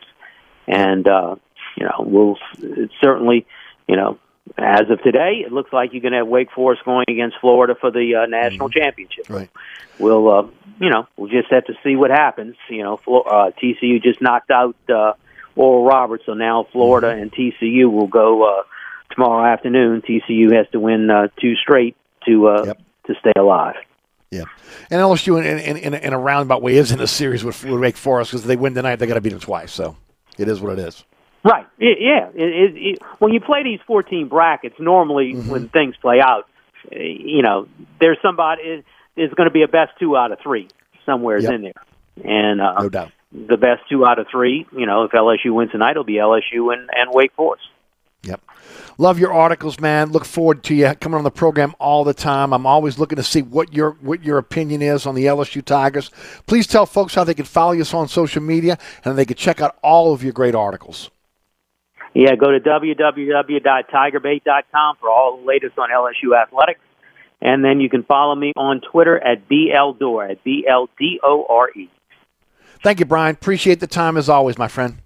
and uh, you know, we'll it's certainly, you know. As of today, it looks like you're going to have Wake Forest going against Florida for the uh, national mm-hmm. championship. Right. We'll, uh, you know, we'll just have to see what happens. You know, uh, T C U just knocked out uh, Oral Roberts, so now Florida mm-hmm. and T C U will go uh, tomorrow afternoon. T C U has to win uh, two straight to uh, yep. to stay alive. Yeah, and L S U in, in, in, in a roundabout way is in a series with Wake Forest because they win tonight, they got to beat them twice. So it is what it is. Right. It, yeah. It, it, it, when you play these fourteen brackets, normally mm-hmm. when things play out, you know, there's somebody it, there's going to be a best two out of three somewhere yep. in there, and uh, no doubt the best two out of three. You know, if L S U wins tonight, it'll be L S U and, and Wake Forest. Yep. Love your articles, man. Look forward to you coming on the program all the time. I'm always looking to see what your what your opinion is on the L S U Tigers. Please tell folks how they can follow you on social media and they can check out all of your great articles. Yeah, go to w w w dot tiger bait dot com for all the latest on L S U athletics. And then you can follow me on Twitter at B L Dore, at B L D O R E. Thank you, Brian. Appreciate the time as always, my friend.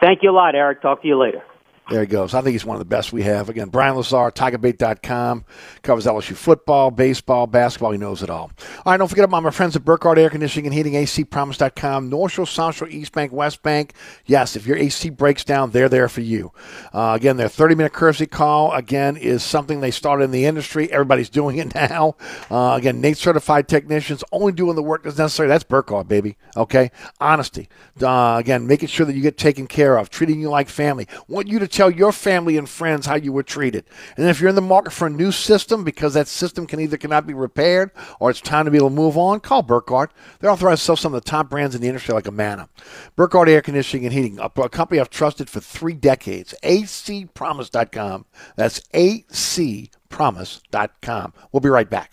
Thank you a lot, Eric. Talk to you later. There he goes. I think he's one of the best we have. Again, Brian Lazar, tiger bait dot com, covers L S U football, baseball, basketball. He knows it all. All right, don't forget about my friends at Burkhardt Air Conditioning and Heating, a c promise dot com, North Shore, South Shore, East Bank, West Bank. Yes, if your A C breaks down, they're there for you. Uh, again, their thirty-minute courtesy call, again, is something they started in the industry. Everybody's doing it now. Uh, again, N A T E-certified technicians only doing the work that's necessary. That's Burkhardt, baby, okay? Honesty. Uh, again, making sure that you get taken care of, treating you like family. Want you to take tell your family and friends how you were treated. And if you're in the market for a new system because that system can either cannot be repaired or it's time to be able to move on, call Burkhardt. They're authorized to sell some of the top brands in the industry like Amana. Burkhardt Air Conditioning and Heating, a company I've trusted for three decades. a c promise dot com. That's a c promise dot com. We'll be right back.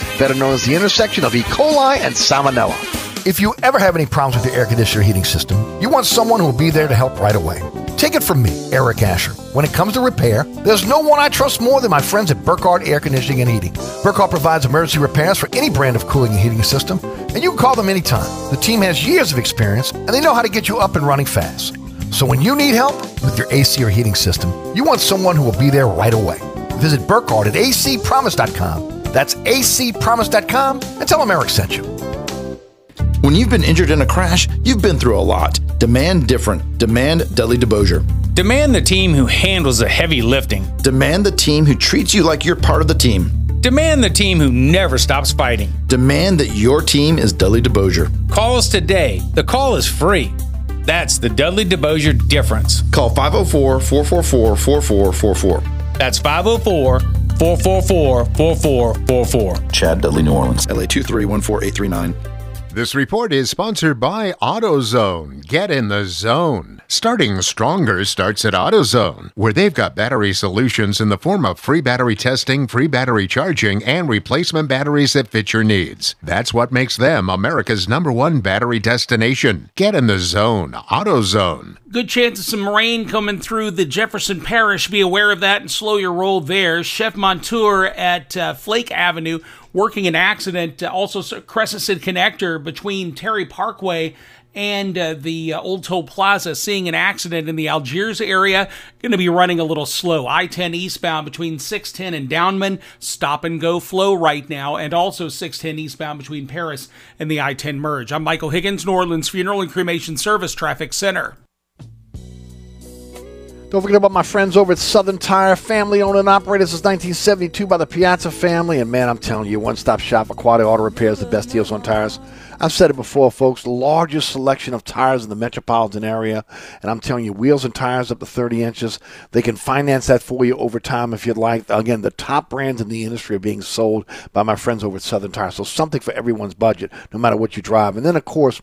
better known as the intersection of E. coli and salmonella. If you ever have any problems with your air conditioner heating system, you want someone who will be there to help right away. Take it from me, Eric Asher. When it comes to repair, there's no one I trust more than my friends at Burkhardt Air Conditioning and Heating. Burkhardt provides emergency repairs for any brand of cooling and heating system, and you can call them anytime. The team has years of experience, and they know how to get you up and running fast. So when you need help with your A C or heating system, you want someone who will be there right away. Visit Burkhardt at a c promise dot com. That's a c promise dot com, and tell them Eric sent you. When you've been injured in a crash, you've been through a lot. Demand different. Demand Dudley DeBosier. Demand the team who handles the heavy lifting. Demand the team who treats you like you're part of the team. Demand the team who never stops fighting. Demand that your team is Dudley DeBosier. Call us today. The call is free. That's the Dudley DeBosier difference. Call five oh four, four four four, four four four four. That's five oh four, four four four, four four four four. Chad Dudley, New Orleans, L A two three one four eight three nine. This report is sponsored by AutoZone. Get in the zone. Starting stronger starts at AutoZone, where they've got battery solutions in the form of free battery testing, free battery charging, and replacement batteries that fit your needs. That's what makes them America's number one battery destination. Get in the zone. AutoZone. Good chance of some rain coming through the Jefferson Parish. Be aware of that and slow your roll there. Chef Montour at uh, Flake Avenue working an accident. Uh, also, Crescent Connector between Terry Parkway and uh, the uh, Old Toll Plaza, seeing an accident in the Algiers area. Going to be running a little slow. I ten eastbound between six ten and Downman. Stop and go flow right now. And also six ten eastbound between Paris and the I ten merge. I'm Michael Higgins, New Orleans Funeral and Cremation Service Traffic Center. Don't forget about my friends over at Southern Tire, family owned and operated since nineteen seventy-two by the Piazza family. And man, I'm telling you, one-stop shop for quality auto repairs, the best deals on tires. I've said it before, folks, the largest selection of tires in the metropolitan area. And I'm telling you, wheels and tires up to thirty inches. They can finance that for you over time if you'd like. Again, the top brands in the industry are being sold by my friends over at Southern Tire. So something for everyone's budget, no matter what you drive. And then, of course,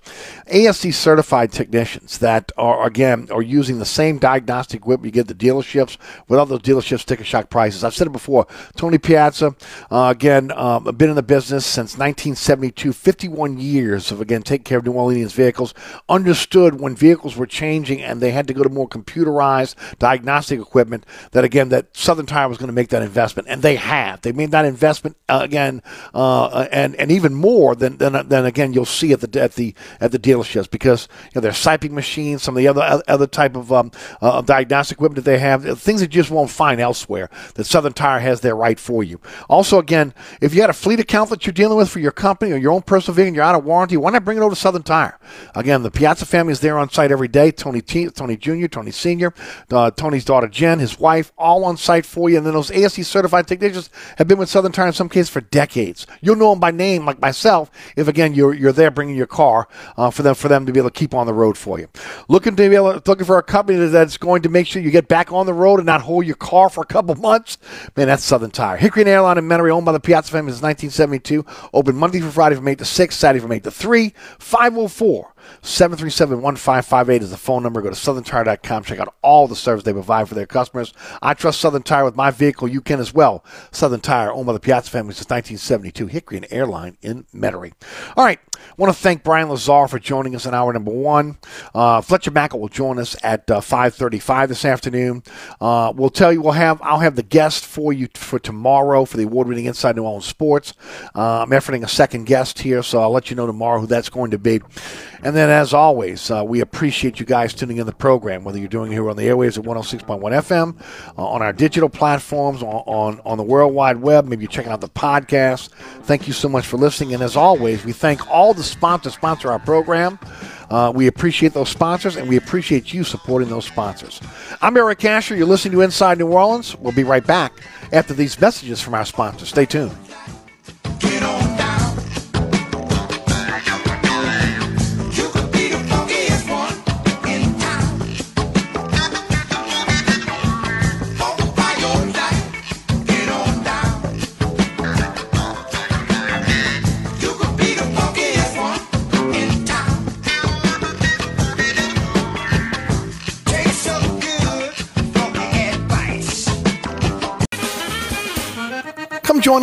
A S C certified technicians that are, again, are using the same diagnostic whip you get at the dealerships without those dealerships sticker shock prices. I've said it before, Tony Piazza, uh, again, uh, been in the business since nineteen seventy-two, fifty-one years. Of, again, taking care of New Orleans vehicles, understood when vehicles were changing and they had to go to more computerized diagnostic equipment that, again, that Southern Tire was going to make that investment. And they have. They made that investment, uh, again, uh, and, and even more than, than, than, again, you'll see at the at the, at the dealerships because, you know, their siping machines, some of the other other type of um, uh, diagnostic equipment that they have, things that you just won't find elsewhere that Southern Tire has their right for you. Also, again, if you had a fleet account that you're dealing with for your company or your own personal vehicle and you're out of warranty, why not bring it over to Southern Tire? Again, the Piazza family is there on site every day. Tony T, Tony Junior, Tony Senior, uh, Tony's daughter Jen, his wife, all on site for you. And then those A S C certified technicians have been with Southern Tire in some cases for decades. You'll know them by name, like myself, if, again, you're you're there bringing your car uh, for them for them to be able to keep on the road for you. Looking to be able, looking for a company that's going to make sure you get back on the road and not hold your car for a couple months? Man, that's Southern Tire. Hickory and Airline in Metairie, owned by the Piazza family since nineteen seventy-two, open Monday through Friday from eight to six, Saturday from eight to the three. five oh four, seven three seven, one five five eight is the phone number. Go to southern tire dot com. Check out all the service they provide for their customers. I trust Southern Tire with my vehicle. You can as well. Southern Tire, owned by the Piazza family since nineteen seventy-two. Hickory and Airline in Metairie. All right. I want to thank Brian Lazar for joining us in hour number one. Uh, Fletcher Mackel will join us at uh, five thirty-five this afternoon. Uh, we'll tell you, we'll have, I'll have the guest for you for tomorrow for the award-winning Inside New Orleans Sports. Uh, I'm efforting a second guest here, so I'll let you know tomorrow who that's going to be. And then, as always, uh, we appreciate you guys tuning in the program, whether you're doing it here on the airwaves at one oh six point one F M, uh, on our digital platforms, on, on, on the World Wide Web. Maybe you're checking out the podcast. Thank you so much for listening. And as always, we thank all the sponsors that sponsor our program. Uh, we appreciate those sponsors, and we appreciate you supporting those sponsors. I'm Eric Asher. You're listening to Inside New Orleans. We'll be right back after these messages from our sponsors. Stay tuned. Get on. Join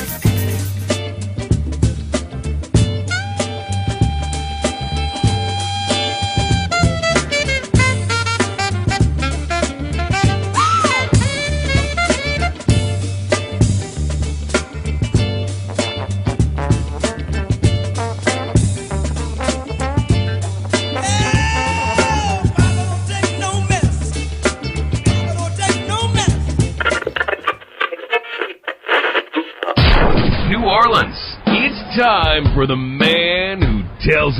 For the man who tells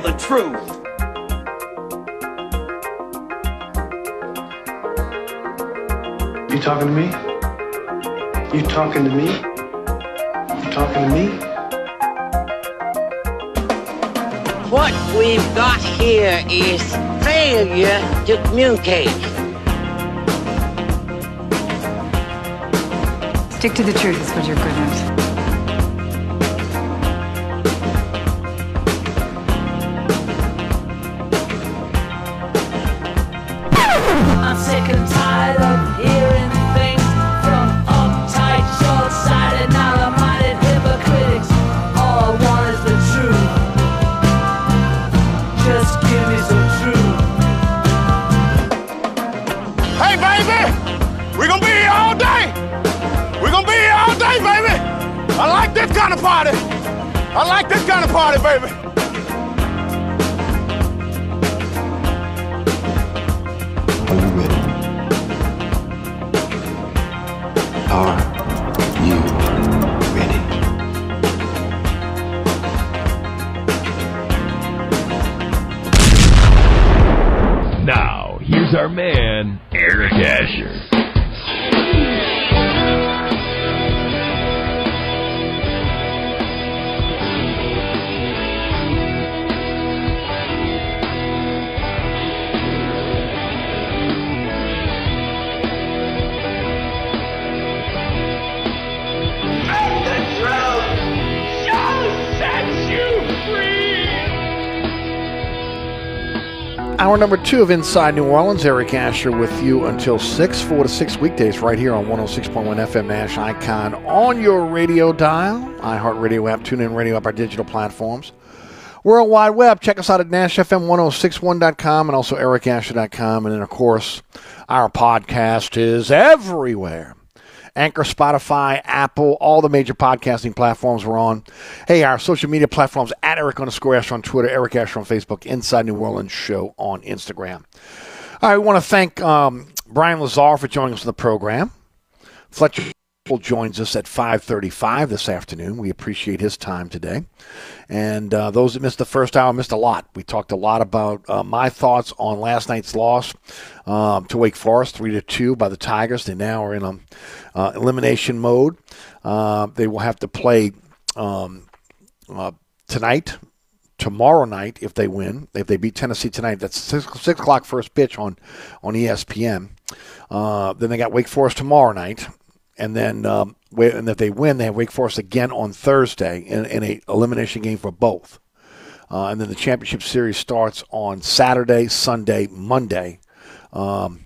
The truth. You talking to me? You talking to me? You talking to me? What we've got here is failure to communicate. Stick to the truth is what your good news. I like this kind of party, baby. Are you ready? Are you ready? Now, here's our man, Eric Asher. Hour number two of Inside New Orleans. Eric Asher with you until six, four to six weekdays right here on one oh six point one F M NASH icon on your radio dial, iHeartRadio app, TuneIn Radio app, our digital platforms. World Wide Web. Check us out at Nash F M ten sixty-one dot com and also Eric Asher dot com. And then, of course, our podcast is everywhere. Anchor, Spotify, Apple, all the major podcasting platforms we're on. Hey, our social media platforms, at Eric underscore Asher on Twitter, Eric Asher on Facebook, Inside New Orleans Show on Instagram. All right, we want to thank um, Ryan Lazar for joining us on the program. Fletcher Mackel joins us at five thirty-five this afternoon. We appreciate his time today. And uh, those that missed the first hour missed a lot. We talked a lot about uh, my thoughts on last night's loss um, to Wake Forest, three to two by the Tigers. They now are in a, uh, elimination mode. Uh, they will have to play um, uh, tonight, tomorrow night if they win. If they beat Tennessee tonight, that's six o'clock first pitch on, on E S P N. Uh, then they got Wake Forest tomorrow night. And then um, and if they win, they have Wake Forest again on Thursday in, in an elimination game for both. Uh, and then the championship series starts on Saturday, Sunday, Monday, um,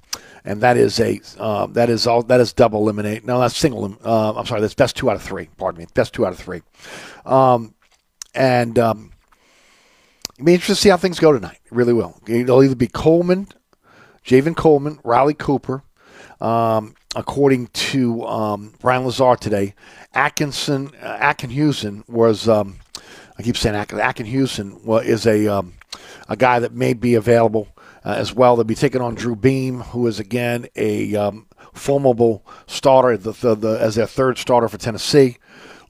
and that is a uh, that is all that is double eliminate. No, that's single. Uh, I'm sorry, that's best two out of three. Pardon me, best two out of three. Um, and um, it'll be interesting to see how things go tonight. It really will. It'll either be Coleman, Javen Coleman, Riley Cooper. Um, according to um, Brian Lazar today, Atkinson, uh, Atkinhusen was, um, I keep saying Atkin, Atkinhusen is a um, a guy that may be available uh, as well. They'll be taking on Drew Beam, who is, again, a um, formidable starter the, the, the, as their third starter for Tennessee.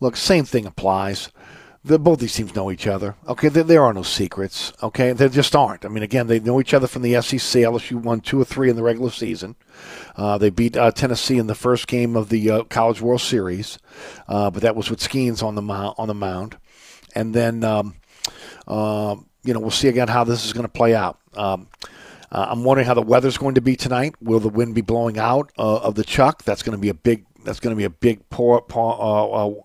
Look, same thing applies. The, both these teams know each other. Okay, there, there are no secrets. Okay, there just aren't. I mean, again, they know each other from the S E C. L S U won two or three in the regular season. Uh, they beat uh, Tennessee in the first game of the uh, College World Series, uh, but that was with Skeens on the mound, on the mound. And then, um, uh, you know, we'll see again how this is going to play out. Um, uh, I'm wondering how the weather's going to be tonight. Will the wind be blowing out uh, of the chuck? That's going to be a big. That's going to be a big poor, poor,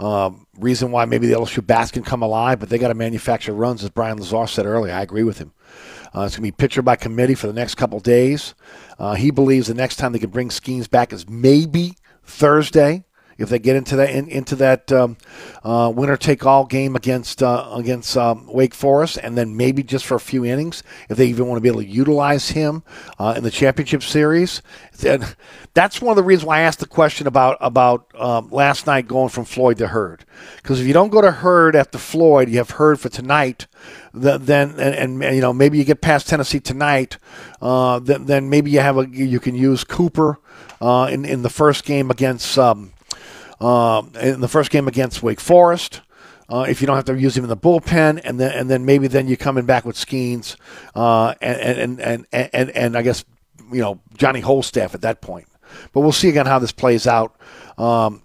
uh, uh, reason why maybe the L S U bats can come alive, but they got to manufacture runs, as Brian Lazar said earlier. I agree with him. Uh, it's going to be pitcher by committee for the next couple days. Uh, he believes the next time they can bring Skeens back is maybe Thursday if they get into that in, into that um, uh, winner take all game against uh, against um, Wake Forest, and then maybe just for a few innings if they even want to be able to utilize him uh, in the championship series. And that's one of the reasons why I asked the question about about um, last night going from Floyd to Hurd, because if you don't go to Hurd after Floyd, you have Hurd for tonight. The, then and, and, and you know maybe you get past Tennessee tonight. Uh, then, then maybe you have a you can use Cooper uh, in in the first game against. Um, Um, in the first game against Wake Forest, uh, if you don't have to use him in the bullpen, and then and then maybe then you're coming back with Skeens uh, and, and, and and and and I guess you know Johnny Holstaff at that point. But we'll see again how this plays out. Um,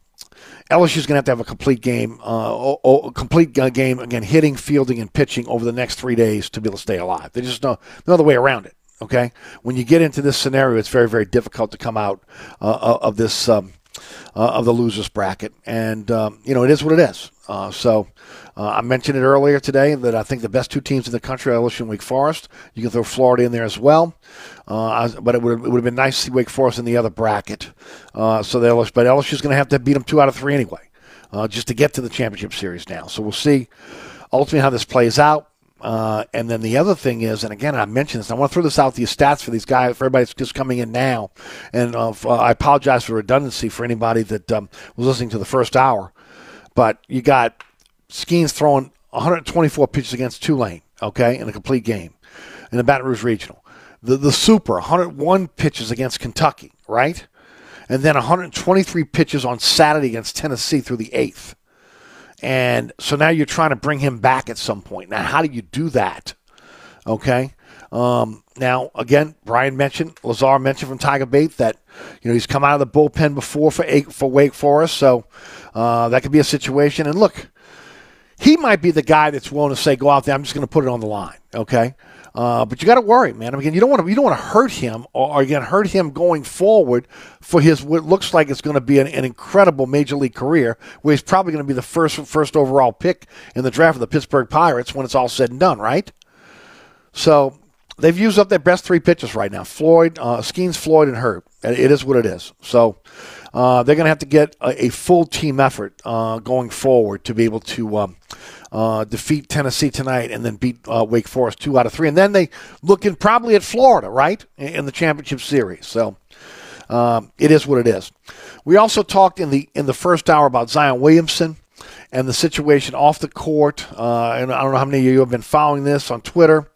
L S U's going to have to have a complete game, uh, o- o- complete game again, hitting, fielding, and pitching over the next three days to be able to stay alive. There's just no another way around it. Okay, when you get into this scenario, it's very very difficult to come out uh, of this. Um, Uh, of the losers bracket, and um, you know it is what it is. Uh, so uh, I mentioned it earlier today that I think the best two teams in the country are L S U and Wake Forest. You can throw Florida in there as well, uh, I, but it would it would have been nice to see Wake Forest in the other bracket. Uh, so the L S U, but L S U is going to have to beat them two out of three anyway, uh, just to get to the championship series now. So we'll see ultimately how this plays out. Uh, and then the other thing is, and again, I mentioned this, I want to throw this out, these stats for these guys, for everybody that's just coming in now. And uh, f- uh, I apologize for redundancy for anybody that um, was listening to the first hour. But you got Skeens throwing one hundred twenty-four pitches against Tulane, okay, in a complete game in the Baton Rouge Regional. The, the Super, one hundred one pitches against Kentucky, right? And then one hundred twenty-three pitches on Saturday against Tennessee through the eighth. And so now you're trying to bring him back at some point. Now, how do you do that? Okay. Um, now, again, Brian mentioned, Lazar mentioned from Tiger Bait that, you know, he's come out of the bullpen before for for Wake Forest. So uh, that could be a situation. And look, he might be the guy that's willing to say, go out there, I'm just going to put it on the line. Okay. Uh, but you got to worry, man. I mean, you don't want to you don't want to hurt him, or, or again hurt him going forward for his what looks like it's going to be an, an incredible major league career, where he's probably going to be the first first overall pick in the draft of the Pittsburgh Pirates when it's all said and done, right? So they've used up their best three pitchers right now: Floyd, uh, Skeens, Floyd, and Hurd. It is what it is. So uh, they're going to have to get a, a full team effort uh, going forward to be able to um, uh, defeat Tennessee tonight and then beat uh, Wake Forest two out of three. And then they looking probably at Florida, right, in, in the championship series. So um, it is what it is. We also talked in the in the first hour about Zion Williamson and the situation off the court. Uh, and I don't know how many of you have been following this on Twitter.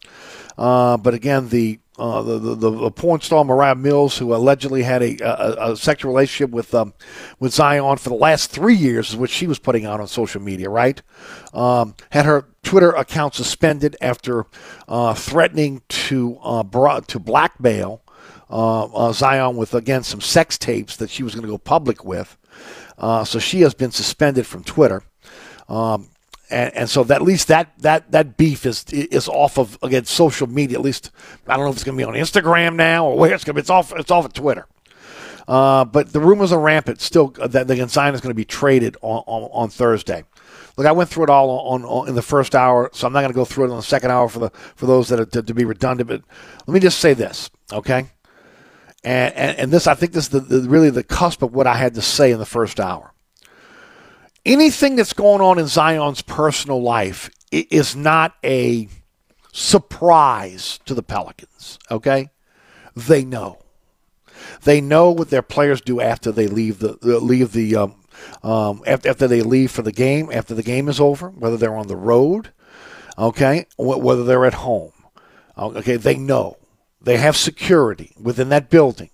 Uh, but, again, the – Uh, the, the the porn star Mariah Mills, who allegedly had a, a, a sexual relationship with um, with Zion for the last three years, is what she was putting out on social media, right? Um, had her Twitter account suspended after uh, threatening to uh, bra- to blackmail uh, uh, Zion with, again, some sex tapes that she was going to go public with. Uh, so she has been suspended from Twitter. Um, And, and so that, at least that, that, that beef is is off of, again, social media. At least I don't know if it's going to be on Instagram now or where it's going to be. It's off, it's off of Twitter. Uh, but the rumors are rampant still that the Zion is going to be traded on, on, on Thursday. Look, I went through it all on, on in the first hour, so I'm not going to go through it in the second hour for the for those that are to, to be redundant. But let me just say this, okay? And and, and this I think this is the, the, really the cusp of what I had to say in the first hour. Anything that's going on in Zion's personal life is not a surprise to the Pelicans, okay? They know. They know what their players do after they leave the leave the um, um, after, after they leave for the game, after the game is over, whether they're on the road, okay, whether they're at home. Okay, they know. They have security within that building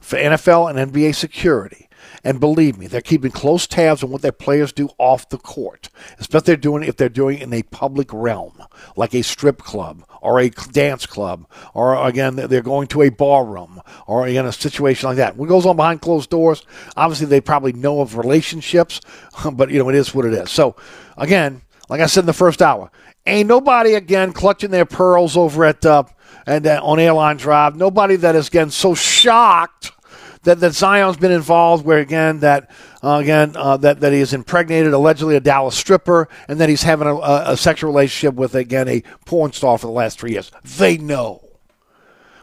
for N F L and N B A security. And believe me, they're keeping close tabs on what their players do off the court, especially if they're doing if they're doing it in a public realm, like a strip club or a dance club, or, again, they're going to a bar room or, again, a situation like that. What goes on behind closed doors, obviously they probably know of relationships, but, you know, it is what it is. So, again, like I said in the first hour, ain't nobody, again, clutching their pearls over at uh, and uh, on Airline Drive, nobody that is, again, so shocked That, that Zion's been involved, where again that uh, again uh, that that he has impregnated allegedly a Dallas stripper, and that he's having a, a sexual relationship with, again, a porn star for the last three years. They know,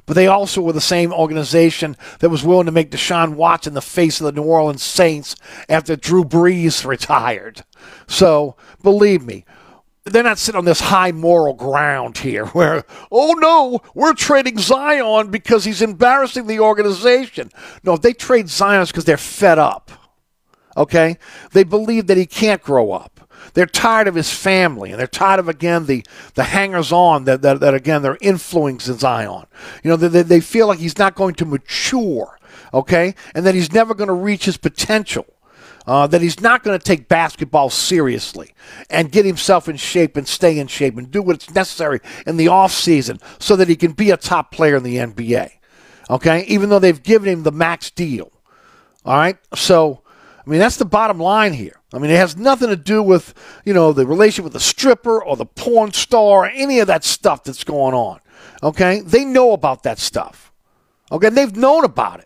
but they also were the same organization that was willing to make Deshaun Watson the face of the New Orleans Saints after Drew Brees retired. So believe me, they're not sitting on this high moral ground here where, oh, no, we're trading Zion because he's embarrassing the organization. No, if they trade Zion, it's because they're fed up, okay? They believe that he can't grow up. They're tired of his family, and they're tired of, again, the, the hangers-on that, that, that, again, their influence in Zion. You know, they, they feel like he's not going to mature, okay, and that he's never going to reach his potential. Uh, that he's not going to take basketball seriously and get himself in shape and stay in shape and do what's necessary in the offseason so that he can be a top player in the N B A, okay, even though they've given him the max deal, all right? So, I mean, that's the bottom line here. I mean, it has nothing to do with, you know, the relationship with the stripper or the porn star or any of that stuff that's going on, okay? They know about that stuff, okay? They've known about it.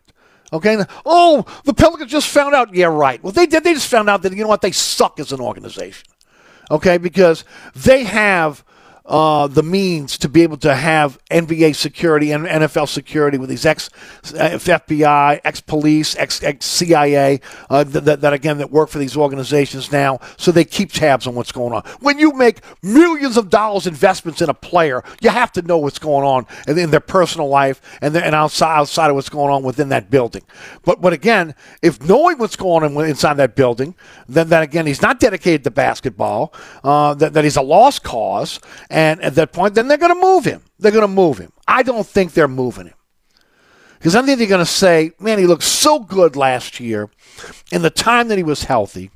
Okay. Oh, the Pelicans just found out. Yeah, right. Well, they did. They just found out that, you know what, they suck as an organization. Okay, because they have uh, the means to be able to have N B A security and N F L security with these ex-F B I, ex-police, ex-C I A uh, that, that, again, that work for these organizations now, so they keep tabs on what's going on. When you make millions of dollars investments in a player, you have to know what's going on in, in their personal life and, the, and outside, outside of what's going on within that building. But, but again, if knowing what's going on inside that building, then, then again, he's not dedicated to basketball, uh, that, that he's a lost cause, and at that point, then they're going to move him. They're going to move him. I don't think they're moving him. Because I think they're going to say, man, he looked so good last year in the time that he was healthy.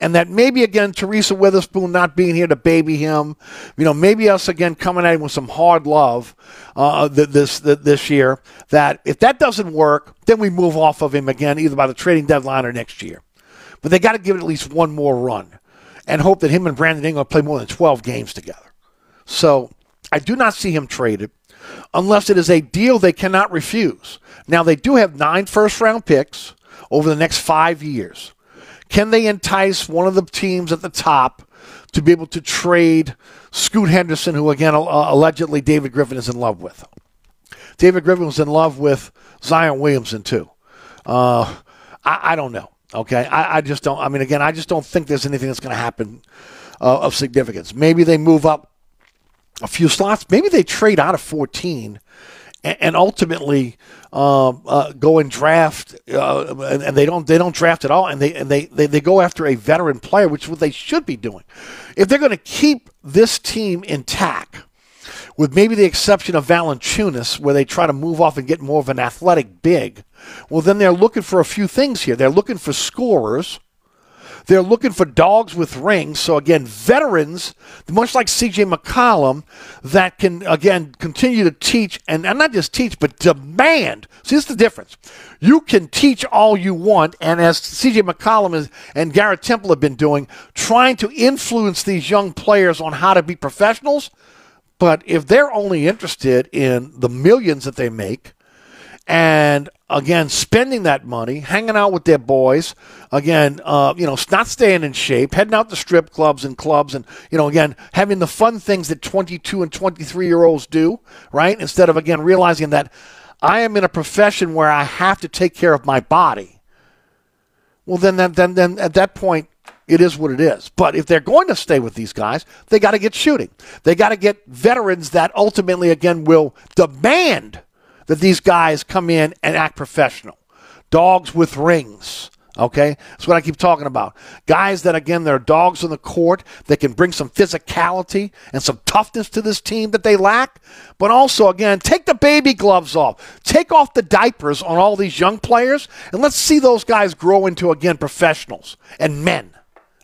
And that maybe, again, Teresa Witherspoon not being here to baby him. You know, maybe us, again, coming at him with some hard love uh, this this year. That if that doesn't work, then we move off of him again, either by the trading deadline or next year. But they got to give it at least one more run and hope that him and Brandon Ingram play more than twelve games together. So I do not see him traded unless it is a deal they cannot refuse. Now, they do have nine first-round picks over the next five years. Can they entice one of the teams at the top to be able to trade Scoot Henderson, who, again, uh, allegedly David Griffin is in love with? David Griffin was in love with Zion Williamson too. Uh, I, I don't know. Okay, I, I just don't. I mean, again, I just don't think there's anything that's going to happen uh, of significance. Maybe they move up a few slots. Maybe they trade out of fourteen and, and ultimately uh, uh, go and draft. Uh, and, and they don't. They don't draft at all. And they and they, they they go after a veteran player, which is what they should be doing if they're going to keep this team intact. With maybe the exception of Valanciunas, where they try to move off and get more of an athletic big, well, then they're looking for a few things here. They're looking for scorers. They're looking for dogs with rings. So, again, veterans, much like C J McCollum, that can, again, continue to teach, and, and not just teach, but demand. See, this is the difference. You can teach all you want, and as C J McCollum is, and Garrett Temple have been doing, trying to influence these young players on how to be professionals. But if they're only interested in the millions that they make and, again, spending that money, hanging out with their boys, again, uh, you know, not staying in shape, heading out to strip clubs and clubs and, you know, again, having the fun things that twenty-two and twenty-three-year-olds do, right, instead of, again, realizing that I am in a profession where I have to take care of my body, well, then, then, then, then at that point, it is what it is. But if they're going to stay with these guys, they got to get shooting. They got to get veterans that ultimately, again, will demand that these guys come in and act professional. Dogs with rings, okay? That's what I keep talking about. Guys that, again, they're dogs on the court that can bring some physicality and some toughness to this team that they lack. But also, again, take the baby gloves off. Take off the diapers on all these young players, and let's see those guys grow into, again, professionals and men.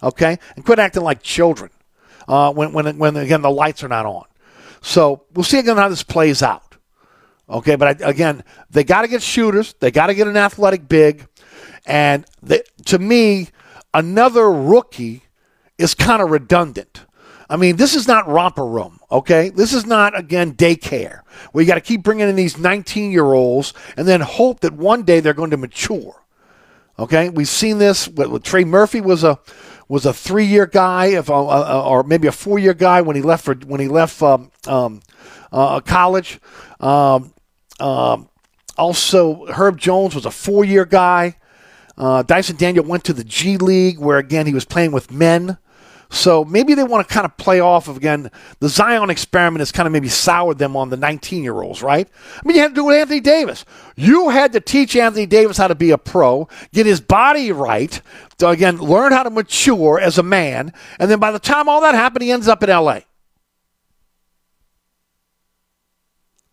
Okay, and quit acting like children uh, when, when, when again, the lights are not on. So we'll see again how this plays out. Okay, but I, again, they got to get shooters. They got to get an athletic big. And they, to me, another rookie is kind of redundant. I mean, this is not romper room, okay? This is not, again, daycare, where you got to keep bringing in these nineteen-year-olds and then hope that one day they're going to mature. Okay, we've seen this. With, with Trey Murphy was a was a three year guy, if, uh, or maybe a four year guy when he left for when he left um, um, uh, college. Um, um, also, Herb Jones was a four year guy. Uh, Dyson Daniel went to the G League, where again he was playing with men. So maybe they want to kind of play off of, again, the Zion experiment has kind of maybe soured them on the nineteen-year-olds, right? I mean, you had to do with Anthony Davis. You had to teach Anthony Davis how to be a pro, get his body right, to, again, learn how to mature as a man, and then by the time all that happened, he ends up in L A.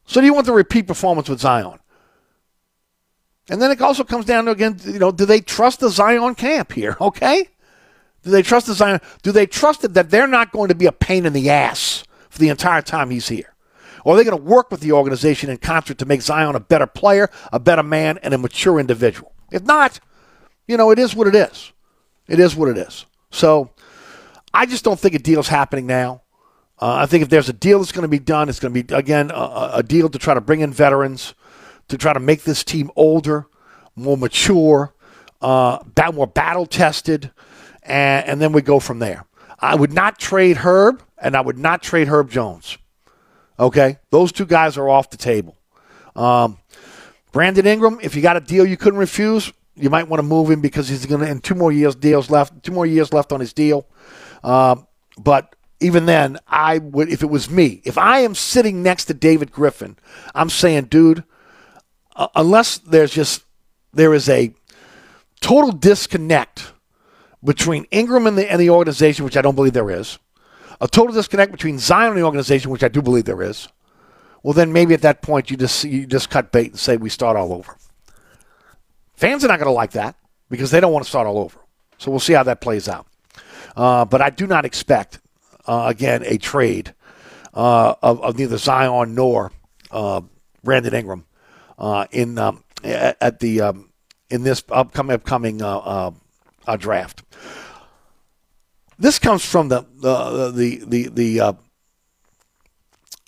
So do you want the repeat performance with Zion? And then it also comes down to, again, you know, do they trust the Zion camp here, okay? Do they trust the Zion? Do they trust it that they're not going to be a pain in the ass for the entire time he's here? Or are they going to work with the organization in concert to make Zion a better player, a better man, and a mature individual? If not, you know, it is what it is. It is what it is. So I just don't think a deal's happening now. Uh, I think if there's a deal that's going to be done, it's going to be, again, a, a deal to try to bring in veterans, to try to make this team older, more mature, uh, more battle-tested, And, and then we go from there. I would not trade Herb, and I would not trade Herb Jones. Okay? Those two guys are off the table. Um, Brandon Ingram, if you got a deal you couldn't refuse, you might want to move him because he's going to end two more years deals left, two more years left on his deal. Um, but even then, I would, if it was me, if I am sitting next to David Griffin, I'm saying, dude, uh, unless there's just there is a total disconnect between Ingram and the, and the organization, which I don't believe there is, a total disconnect between Zion and the organization, which I do believe there is, well, then maybe at that point you just you just cut bait and say we start all over. Fans are not going to like that because they don't want to start all over. So we'll see how that plays out. Uh, but I do not expect, uh, again, a trade uh, of, of neither Zion nor uh, Brandon Ingram uh, in um, at the um, in this upcoming upcoming. Uh, uh, Uh, draft. This comes from the uh, the the the uh,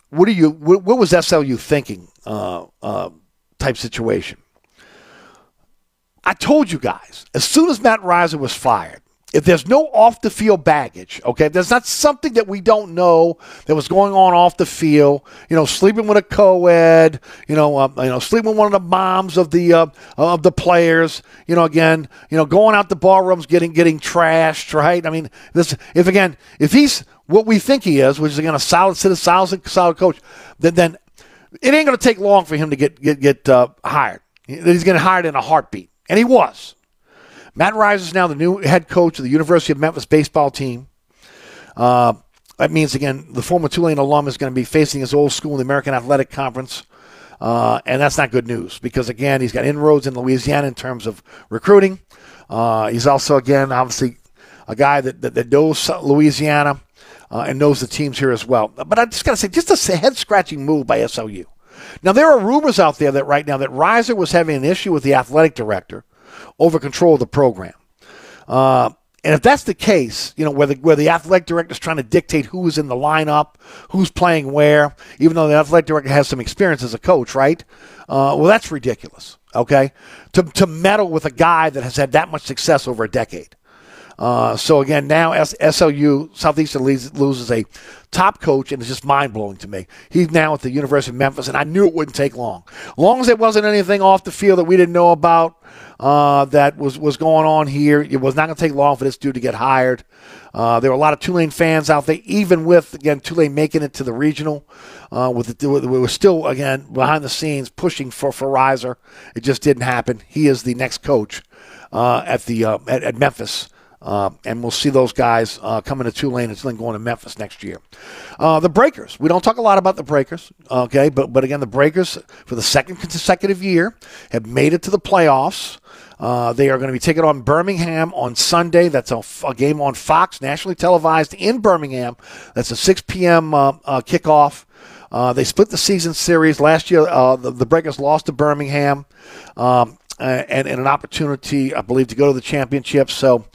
what do you what, what was S L U thinking uh, uh, type situation? I told you guys as soon as Matt Reiser was fired, if there's no off-the-field baggage, okay, if there's not something that we don't know that was going on off the field, you know, sleeping with a co-ed, you know, um, you know, sleeping with one of the moms of the uh, of the players, you know, again, you know, going out the barrooms, getting getting trashed, right? I mean, this if again, if he's what we think he is, which is again a solid citizen, solid, solid coach, then then it ain't going to take long for him to get get get uh, hired. He's going to hire it in a heartbeat, and he was. Matt Reiser is now the new head coach of the University of Memphis baseball team. Uh, that means, again, the former Tulane alum is going to be facing his old school in the American Athletic Conference, uh, and that's not good news because, again, he's got inroads in Louisiana in terms of recruiting. Uh, he's also, again, obviously a guy that, that, that knows Louisiana uh, and knows the teams here as well. But I just got to say, just a head-scratching move by S L U. Now, there are rumors out there that right now that Reiser was having an issue with the athletic director over control of the program. Uh, and if that's the case, you know, where the, where the athletic director is trying to dictate who is in the lineup, who's playing where, even though the athletic director has some experience as a coach, right? Uh, well, that's ridiculous, okay, to, to meddle with a guy that has had that much success over a decade. Uh, so, again, now S L U, Southeastern, loses a top coach, and it's just mind-blowing to me. He's now at the University of Memphis, and I knew it wouldn't take long. As long as it wasn't anything off the field that we didn't know about uh, that was, was going on here, it was not going to take long for this dude to get hired. Uh, there were a lot of Tulane fans out there, even with, again, Tulane making it to the regional. Uh, with the, we were still, again, behind the scenes pushing for, for Reiser. It just didn't happen. He is the next coach uh, at, the, uh, at, at Memphis. Uh, and we'll see those guys uh, coming to Tulane and then going to Memphis next year. Uh, the Breakers. We don't talk a lot about the Breakers, okay? But, but again, the Breakers, for the second consecutive year, have made it to the playoffs. Uh, they are going to be taking on Birmingham on Sunday. That's a, a game on Fox, nationally televised in Birmingham. That's a six p.m. Uh, uh, kickoff. Uh, they split the season series. Last year, uh, the, the Breakers lost to Birmingham. Um Uh, and, and an opportunity, I believe, to go to the championship. So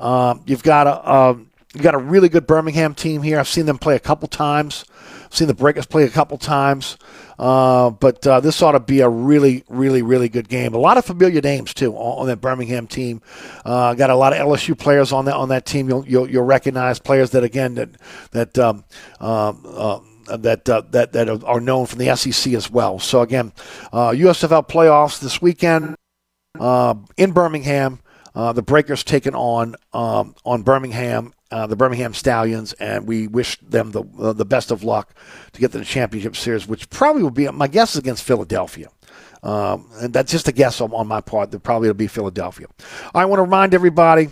um, you've got a uh, you've got a really good Birmingham team here. I've seen them play a couple times. I've seen the Breakers play a couple times. Uh, but uh, this ought to be a really, really, really good game. A lot of familiar names too on, on that Birmingham team. Uh, got a lot of L S U players on that on that team. You'll you'll, you'll recognize players that again that that. Um, um, uh, That, uh, that that are known from the S E C as well. So, again, uh, U S F L playoffs this weekend uh, in Birmingham. Uh, the Breakers taking on um, on Birmingham, uh, the Birmingham Stallions, and we wish them the uh, the best of luck to get to the championship series, which probably will be, my guess is against Philadelphia. Um, and that's just a guess on, on my part. That probably will be Philadelphia. I want to remind everybody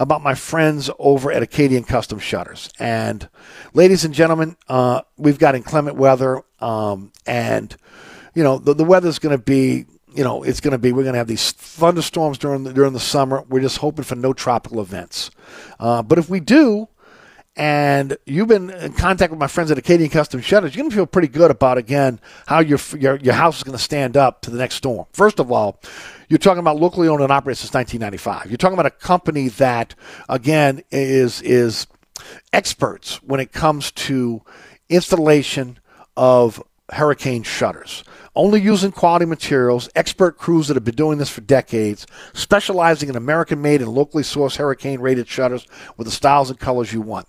about my friends over at Acadian Custom Shutters. And ladies and gentlemen, uh, we've got inclement weather, um, and, you know, the, the weather's going to be, you know, it's going to be, we're going to have these thunderstorms during the, during the summer. We're just hoping for no tropical events. Uh, but if we do, and you've been in contact with my friends at Acadian Custom Shutters, you're going to feel pretty good about, again, how your your, your house is going to stand up to the next storm. First of all, you're talking about locally owned and operated since nineteen ninety-five. You're talking about a company that, again, is is experts when it comes to installation of hurricane shutters. Only using quality materials, expert crews that have been doing this for decades, specializing in American-made and locally sourced hurricane-rated shutters with the styles and colors you want.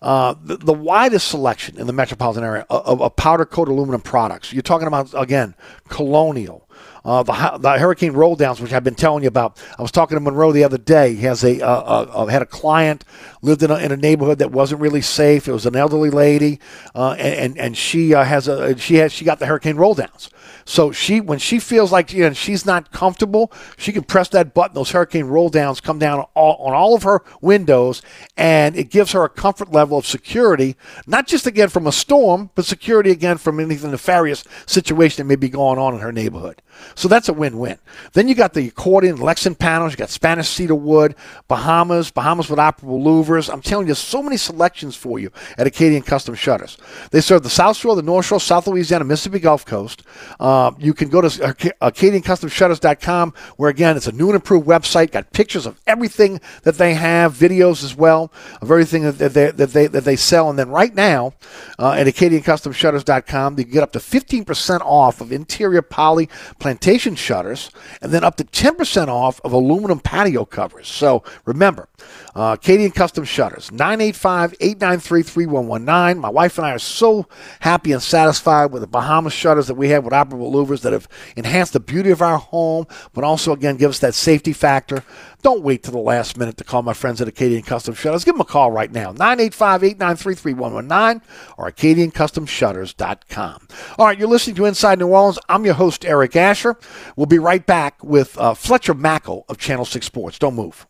Uh, the, the widest selection in the metropolitan area of, of powder-coated aluminum products. You're talking about, again, Colonial. Uh, the, the hurricane roll downs, which I've been telling you about. I was talking to Monroe the other day. He has a, uh, a, a had a client lived in a, in a neighborhood that wasn't really safe. It was an elderly lady, uh, and and she uh, has a she has she got the hurricane roll downs. So she when she feels like you know, she's not comfortable, she can press that button. Those hurricane roll downs come down on all, on all of her windows, and it gives her a comfort level of security, not just again from a storm, but security again from anything nefarious situation that may be going on in her neighborhood. So that's a win-win. Then you got the accordion Lexan panels. You got Spanish cedar wood, Bahamas, Bahamas with operable louvers. I'm telling you, so many selections for you at Acadian Custom Shutters. They serve the South Shore, the North Shore, South Louisiana, Mississippi Gulf Coast. Uh, you can go to Acadian Custom Shutters dot com, where, again, it's a new and improved website. Got pictures of everything that they have, videos as well, of everything that they, that they, that they sell. And then right now uh, at Acadian Custom Shutters dot com, you can get up to fifteen percent off of interior poly plantation invitation shutters, and then up to ten percent off of aluminum patio covers. So remember, uh, Acadian Custom Shutters, nine eight five, eight nine three, three one one nine. My wife and I are so happy and satisfied with the Bahamas shutters that we have with operable louvers that have enhanced the beauty of our home, but also, again, give us that safety factor. Don't wait till the last minute to call my friends at Acadian Custom Shutters. Give them a call right now, nine eight five, eight nine three, three one one nine or acadian custom shutters dot com. All right, you're listening to Inside New Orleans. I'm your host, Eric Asher. We'll be right back with uh, Fletcher Mackel of Channel six Sports. Don't move.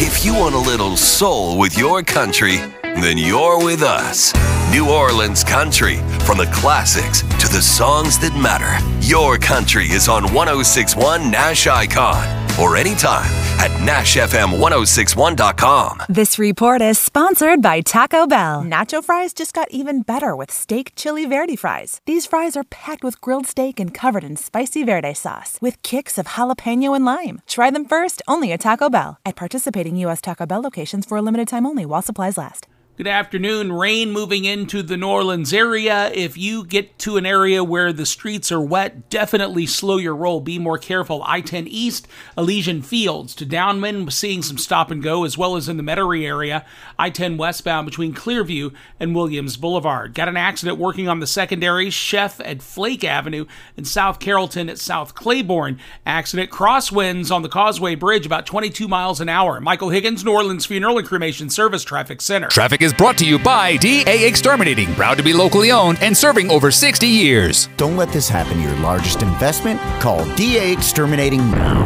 If you want a little soul with your country, then you're with us. New Orleans Country, from the classics to the songs that matter. Your country is on one oh six point one NASH Icon, or anytime at nash f m ten sixty one dot com. This report is sponsored by Taco Bell. Nacho fries just got even better with steak chili verde fries. These fries are packed with grilled steak and covered in spicy verde sauce with kicks of jalapeno and lime. Try them first only at Taco Bell at participating U S Taco Bell locations for a limited time only while supplies last. Good afternoon. Rain moving into the New Orleans area. If you get to an area where the streets are wet, definitely slow your roll. Be more careful. I ten East, Elysian Fields to Downman, seeing some stop and go, as well as in the Metairie area. I ten westbound between Clearview and Williams Boulevard. Got an accident working on the secondary. Chef at Flake Avenue and South Carrollton at South Claiborne. Accident crosswinds on the Causeway Bridge, about twenty-two miles an hour. Michael Higgins, New Orleans Funeral and Cremation Service Traffic Center. Traffic is is brought to you by D A Exterminating, proud to be locally owned and serving over sixty years. Don't let this happen to your largest investment. Call D A Exterminating now.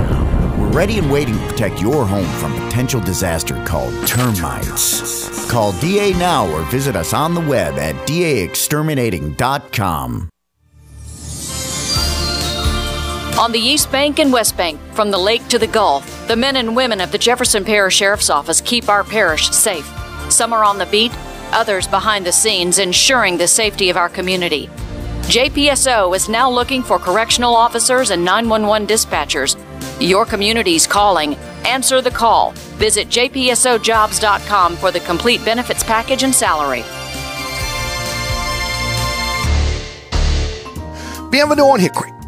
We're ready and waiting to protect your home from potential disaster called termites. Call D A now or visit us on the web at d a exterminating dot com. On the East Bank and West Bank, from the lake to the Gulf, the men and women of the Jefferson Parish Sheriff's Office keep our parish safe. Some are on the beat, others behind the scenes, ensuring the safety of our community. J P S O is now looking for correctional officers and nine one one dispatchers. Your community's calling. Answer the call. Visit j p s o jobs dot com for the complete benefits package and salary. Bienvenue on Hickory,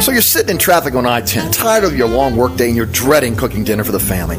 So you're sitting in traffic on I ten, tired of your long work day, and you're dreading cooking dinner for the family.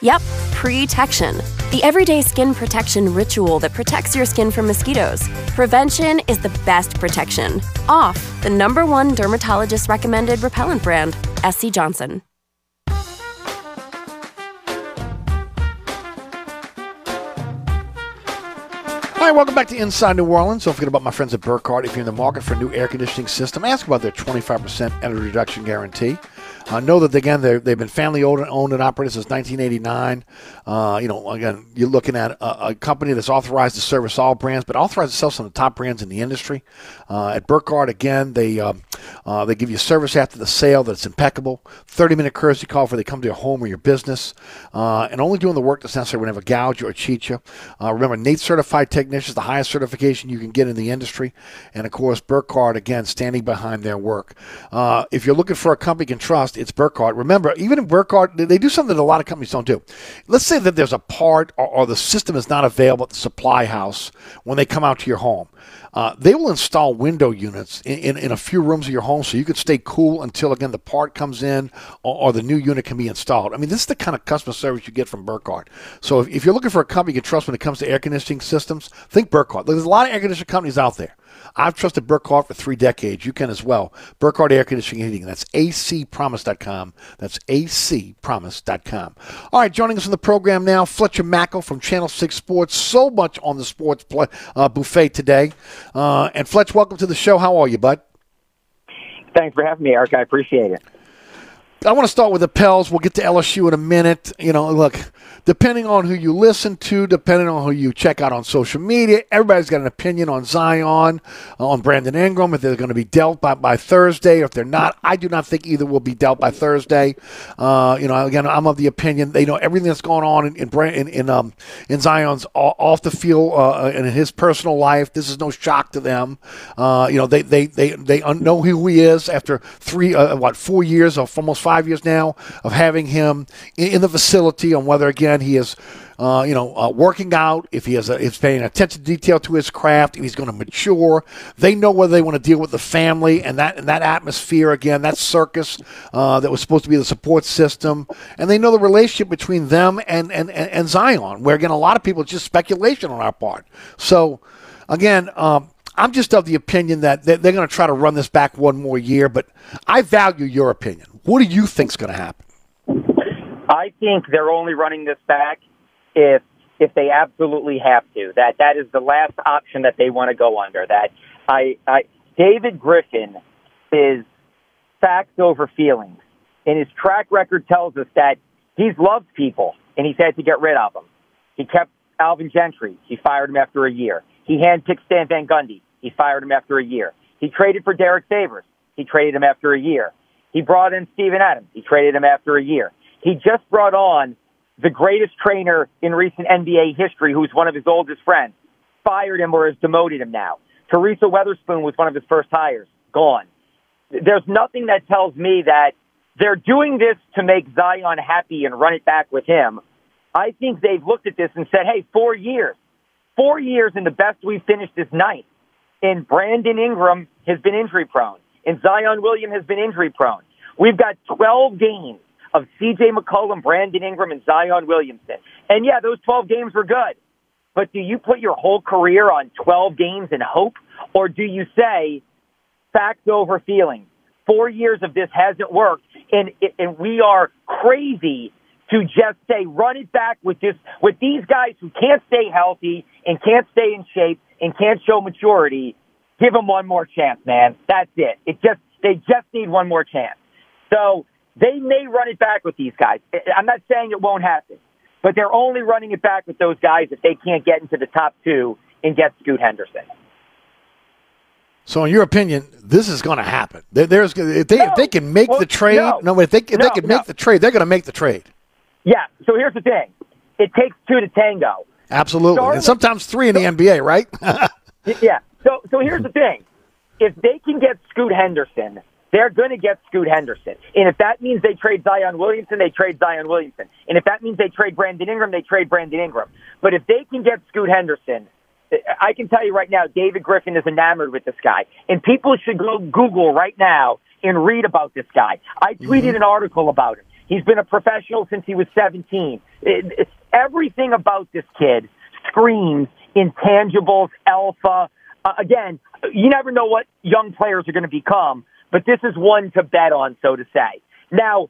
Yep. Protection, the everyday skin protection ritual that protects your skin from mosquitoes. Prevention is the best protection. Off the number one dermatologist recommended repellent brand, S C Johnson. All right, welcome back to Inside New Orleans. Don't forget about my friends at Burkhardt. If you're in the market for a new air conditioning system, ask about their twenty-five percent energy reduction guarantee. I uh, know that, again, they've been family-owned and operated since nineteen eighty-nine. Uh, you know, again, you're looking at a, a company that's authorized to service all brands, but authorized to sell some of the top brands in the industry. Uh, at Burkhardt, again, they uh, uh, they give you service after the sale that's impeccable, thirty-minute courtesy call before they come to your home or your business, uh, and only doing the work that's necessary whenever gouge you or cheat you. Uh, remember, N A T E certified technicians, the highest certification you can get in the industry, and, of course, Burkhardt, again, standing behind their work. Uh, if you're looking for a company you can trust, it's Burkhardt. Remember, even in Burkhardt, they do something that a lot of companies don't do. Let's say that there's a part or, or the system is not available at the supply house when they come out to your home. Uh, they will install window units in, in, in a few rooms of your home so you can stay cool until, again, the part comes in or, or the new unit can be installed. I mean, this is the kind of customer service you get from Burkhardt. So if, if you're looking for a company you can trust when it comes to air conditioning systems, think Burkhardt. There's a lot of air conditioning companies out there. I've trusted Burkhardt for three decades. You can as well. Burkhardt Air Conditioning and Heating. That's a c promise dot com. That's a c promise dot com. All right, joining us on the program now, Fletcher Mackel from Channel six Sports. So much on the sports play, uh, buffet today. Uh, and, Fletch, welcome to the show. How are you, bud? Thanks for having me, Eric. I appreciate it. I want to start with the Pels. We'll get to L S U in a minute. You know, look, depending on who you listen to, depending on who you check out on social media, everybody's got an opinion on Zion, on Brandon Ingram, if they're going to be dealt by, by Thursday or if they're not. I do not think either will be dealt by Thursday. Uh, you know, again, I'm of the opinion they know everything that's going on in in in, um, in Zion's off the field uh, and in his personal life. This is no shock to them. Uh, you know, they they they they know who he is after three uh, what four years or almost five. Five years now of having him in the facility on whether, again, he is, uh, you know, uh, working out, if he is, uh, is paying attention to detail to his craft, if he's going to mature. They know whether they want to deal with the family and that and that atmosphere, again, that circus uh, that was supposed to be the support system. And they know the relationship between them and, and, and, and Zion, where, again, a lot of people, it's just speculation on our part. So, again, um, I'm just of the opinion that they're going to try to run this back one more year, but I value your opinion. What do you think's going to happen? I think they're only running this back if if they absolutely have to. That that is the last option that they want to go under. That I, I David Griffin is facts over feelings, and his track record tells us that he's loved people and he's had to get rid of them. He kept Alvin Gentry. He fired him after a year. He handpicked Stan Van Gundy. He fired him after a year. He traded for Derek Favors. He traded him after a year. He brought in Steven Adams. He traded him after a year. He just brought on the greatest trainer in recent N B A history, who's one of his oldest friends, fired him or has demoted him now. Teresa Witherspoon was one of his first hires. Gone. There's nothing that tells me that they're doing this to make Zion happy and run it back with him. I think they've looked at this and said, hey, four years. Four years and the best we've finished is ninth. And Brandon Ingram has been injury prone. And Zion Williamson has been injury prone. We've got twelve games of C J McCollum, Brandon Ingram, and Zion Williamson. And yeah, those twelve games were good. But do you put your whole career on twelve games and hope? Or do you say, facts over feelings? Four years of this hasn't worked. And, and we are crazy to just say, run it back with this, with these guys who can't stay healthy and can't stay in shape and can't show maturity. Give them one more chance, man. That's it. It just they just need one more chance. So they may run it back with these guys. I'm not saying it won't happen, but they're only running it back with those guys if they can't get into the top two and get Scoot Henderson. So, in your opinion, this is going to happen. There's if they, no, if they can make well, the trade. No, no if they if no, they can no. make the trade, they're going to make the trade. Yeah, so here's the thing. It takes two to tango. Absolutely. Starting and sometimes three in the so, N B A, right? yeah. So so here's the thing. If they can get Scoot Henderson, they're going to get Scoot Henderson. And if that means they trade Zion Williamson, they trade Zion Williamson. And if that means they trade Brandon Ingram, they trade Brandon Ingram. But if they can get Scoot Henderson, I can tell you right now, David Griffin is enamored with this guy. And people should go Google right now and read about this guy. I tweeted mm-hmm. an article about him. He's been a professional since he was seventeen. It, it's, everything about this kid screams intangibles, alpha. Uh, again, you never know what young players are going to become, but this is one to bet on, so to say. Now,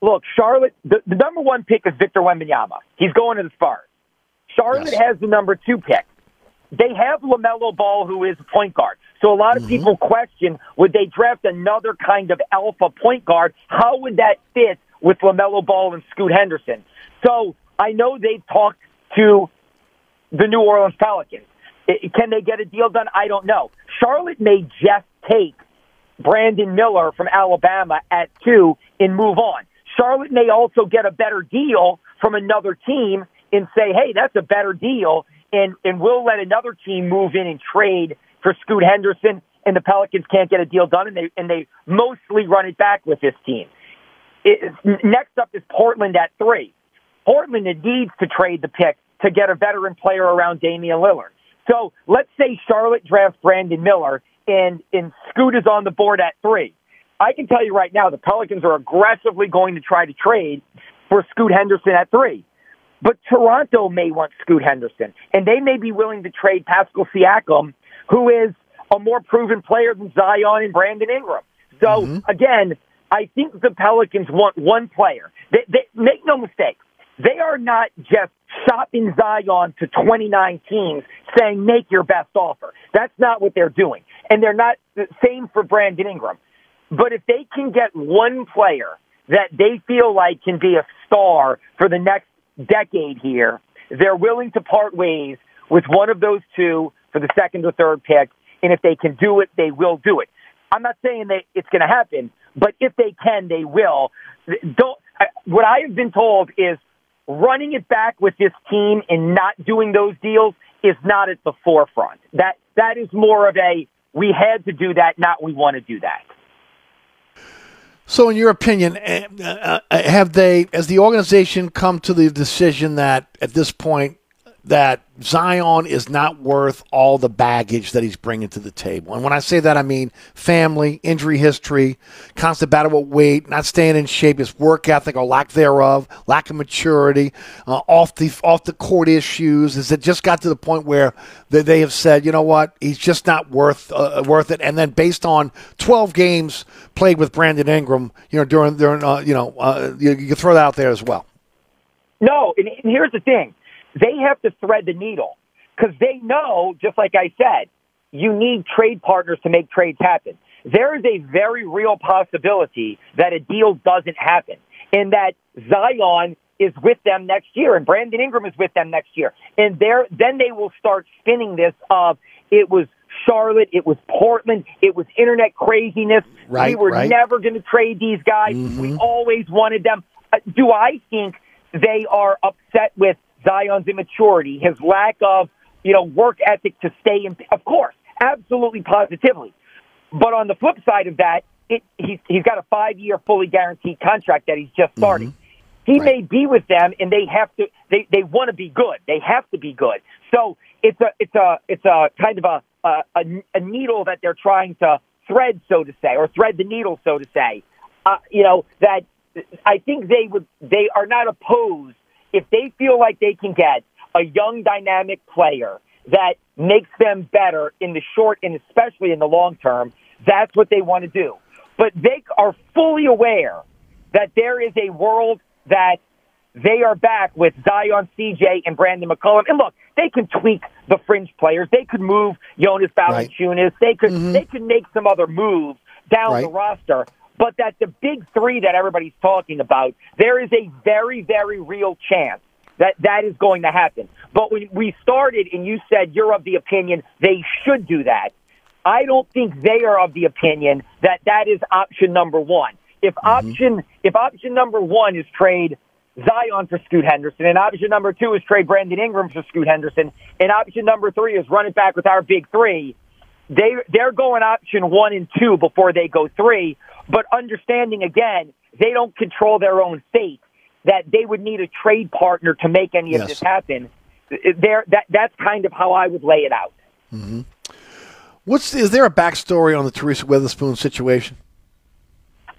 look, Charlotte, the, the number one pick is Victor Wembanyama. He's going to the Spurs. Charlotte yes. has the number two pick. They have LaMelo Ball, who is a point guard. So a lot of mm-hmm. people question, would they draft another kind of alpha point guard? How would that fit with LaMelo Ball and Scoot Henderson? So I know they've talked to the New Orleans Pelicans. It, can they get a deal done? I don't know. Charlotte may just take Brandon Miller from Alabama at two and move on. Charlotte may also get a better deal from another team and say, hey, that's a better deal, and, and we'll let another team move in and trade for Scoot Henderson, and the Pelicans can't get a deal done, and they and they mostly run it back with this team. It, next up is Portland at three. Portland needs to trade the pick to get a veteran player around Damian Lillard. So let's say Charlotte drafts Brandon Miller, and, and Scoot is on the board at three. I can tell you right now, the Pelicans are aggressively going to try to trade for Scoot Henderson at three. But Toronto may want Scoot Henderson, and they may be willing to trade Pascal Siakam, who is a more proven player than Zion and Brandon Ingram. So, mm-hmm. again, I think the Pelicans want one player. They, they, make no mistake, they are not just shopping Zion to twenty-nine teams saying, make your best offer. That's not what they're doing. And they're not the same for Brandon Ingram. But if they can get one player that they feel like can be a star for the next decade here, they're willing to part ways with one of those two for the second or third pick. And if they can do it, they will do it. I'm not saying that it's going to happen, but if they can, they will. Don't. What I have been told is running it back with this team and not doing those deals is not at the forefront. That That is more of a, we had to do that, not we want to do that. So in your opinion, have they, as the organization, come to the decision that at this point that Zion is not worth all the baggage that he's bringing to the table? And when I say that, I mean family, injury history, constant battle with weight, not staying in shape, his work ethic or lack thereof, lack of maturity, uh, off the off the court issues. Is it just got to the point where they, they have said, you know what, he's just not worth uh, worth it? And then based on twelve games played with Brandon Ingram, you know, during during uh, you know, uh, you, you can throw that out there as well. No, and here's the thing. They have to thread the needle because they know, just like I said, you need trade partners to make trades happen. There is a very real possibility that a deal doesn't happen and that Zion is with them next year and Brandon Ingram is with them next year. And there, then they will start spinning this of it was Charlotte, it was Portland, it was internet craziness. Right, we were right. never going to trade these guys. Mm-hmm. We always wanted them. Do I think they are upset with Zion's immaturity, his lack of, you know, work ethic to stay in? Of course, absolutely, positively. But on the flip side of that, it, he's, he's got a five-year fully guaranteed contract that he's just starting. Mm-hmm. He right. may be with them, and they have to. They, they want to be good. They have to be good. So it's a it's a it's a kind of a a, a needle that they're trying to thread, so to say, or thread the needle, so to say. Uh, you know that I think they would. They are not opposed. If they feel like they can get a young, dynamic player that makes them better in the short and especially in the long term, that's what they want to do. But they are fully aware that there is a world that they are back with Zion, C J, and Brandon McCollum. And look, they can tweak the fringe players. They could move Jonas Valanciunas. Right. They could mm-hmm. they could make some other moves down right. the roster. But that the big three that everybody's talking about, there is a very, very real chance that that is going to happen. But when we started and you said you're of the opinion they should do that, I don't think they are of the opinion that that is option number one. If mm-hmm. option if option number one is trade Zion for Scoot Henderson, and option number two is trade Brandon Ingram for Scoot Henderson, and option number three is run it back with our big three, They, they're going option one and two before they go three, but understanding, again, they don't control their own fate, that they would need a trade partner to make any yes. of this happen. They're, that, that's kind of how I would lay it out. Mm-hmm. What's Is there a backstory on the Teresa Witherspoon situation?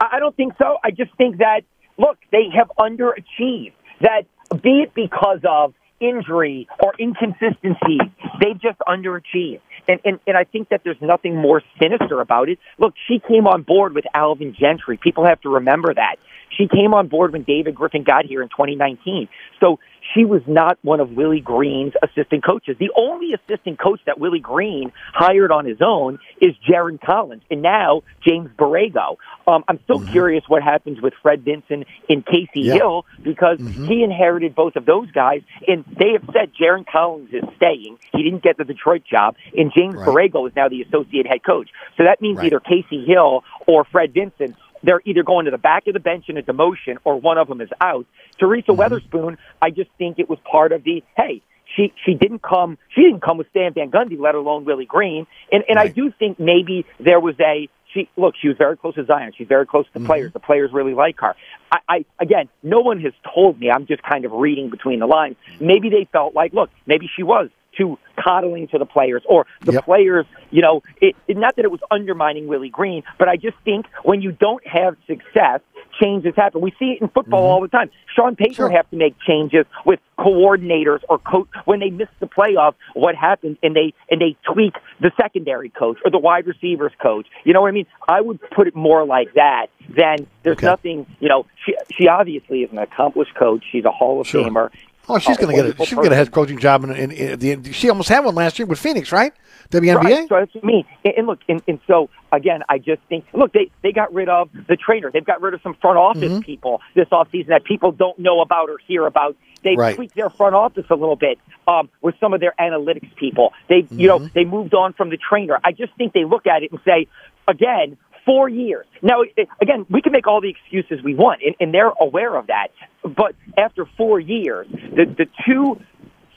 I don't think so. I just think that, look, they have underachieved, that be it because of injury or inconsistency, they've just underachieved. And, and and I think that there's nothing more sinister about it. Look, she came on board with Alvin Gentry. People have to remember that. She came on board when David Griffin got here in twenty nineteen. So she was not one of Willie Green's assistant coaches. The only assistant coach that Willie Green hired on his own is Jaron Collins, and now James Borrego. Um, I'm still mm-hmm. curious what happens with Fred Vinson and Casey yeah. Hill, because mm-hmm. he inherited both of those guys, and they have said Jaron Collins is staying. He didn't get the Detroit job, and James right. Borrego is now the associate head coach. So that means right. either Casey Hill or Fred Vinson, they're either going to the back of the bench in a demotion, or one of them is out. Teresa mm-hmm. Witherspoon, I just think it was part of the, hey, she, she didn't come, she didn't come with Stan Van Gundy, let alone Willie Green. And, and right. I do think maybe there was a, she, look, she was very close to Zion. She's very close to the mm-hmm. players. The players really like her. I, I, again, no one has told me. I'm just kind of reading between the lines. Maybe they felt like, look, maybe she was too coddling to the players, or the yep. players, you know, it, it, not that it was undermining Willie Green, but I just think when you don't have success, changes happen. We see it in football mm-hmm. all the time. Sean Payton sure. have to make changes with coordinators or coach when they miss the playoff. What happens? And they and they tweak the secondary coach or the wide receivers coach. You know what I mean? I would put it more like that than there's okay. nothing. You know, she she obviously is an accomplished coach. She's a Hall of sure. Famer. Oh, she's going to get a she's going to head coaching job in, in, in the end. She almost had one last year with Phoenix, right? W N B A. Right, so that's what I mean. And, and look, and, and so again, I just think, look, they, they got rid of the trainer. They've got rid of some front office mm-hmm. people this offseason that people don't know about or hear about. They've right. tweaked their front office a little bit um, with some of their analytics people. They, mm-hmm. you know, they moved on from the trainer. I just think they look at it and say, again, four years. Now, it, again, we can make all the excuses we want, and, and they're aware of that. But after four years, the, the two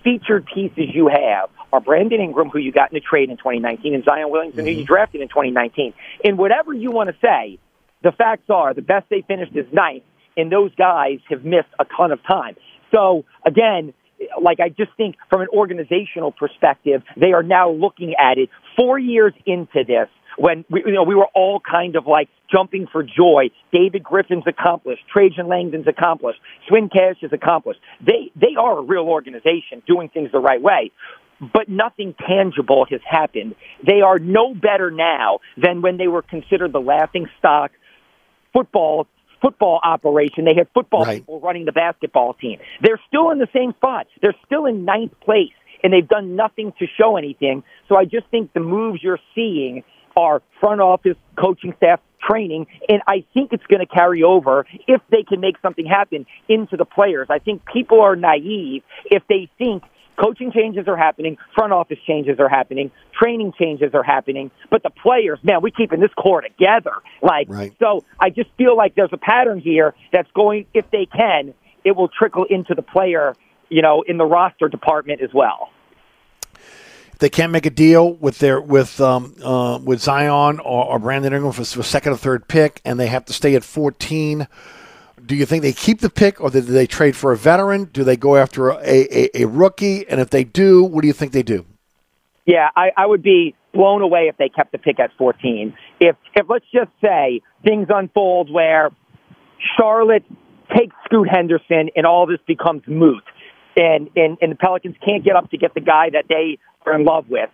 featured pieces you have are Brandon Ingram, who you got in a trade in twenty nineteen, and Zion Williamson, mm-hmm. who you drafted in twenty nineteen. And whatever you want to say, the facts are the best they finished is ninth, and those guys have missed a ton of time. So, again, like, I just think from an organizational perspective, they are now looking at it four years into this, when we, you know, we were all kind of like jumping for joy. David Griffin's accomplished. Trajan Langdon's accomplished. Swin Cash is accomplished. They they are a real organization doing things the right way, but nothing tangible has happened. They are no better now than when they were considered the laughing stock football football operation. They had football right. people running the basketball team. They're still in the same spot. They're still in ninth place, and they've done nothing to show anything. So I just think the moves you're seeing are front office, coaching staff, training, and I think it's going to carry over, if they can make something happen, into the players. I think people are naive if they think coaching changes are happening, front office changes are happening, training changes are happening, but the players, man, we're keeping this core together. Like, right. So I just feel like there's a pattern here that's going, if they can, it will trickle into the player, you know, in the roster department as well. They can't make a deal with their with um, uh, with Zion or, or Brandon Ingram for, for second or third pick, and they have to stay at fourteen. Do you think they keep the pick, or do they trade for a veteran? Do they go after a, a, a rookie? And if they do, what do you think they do? Yeah, I, I would be blown away if they kept the pick at fourteen. If if let's just say things unfold where Charlotte takes Scoot Henderson and all this becomes moot, and and, and the Pelicans can't get up to get the guy that they in love with,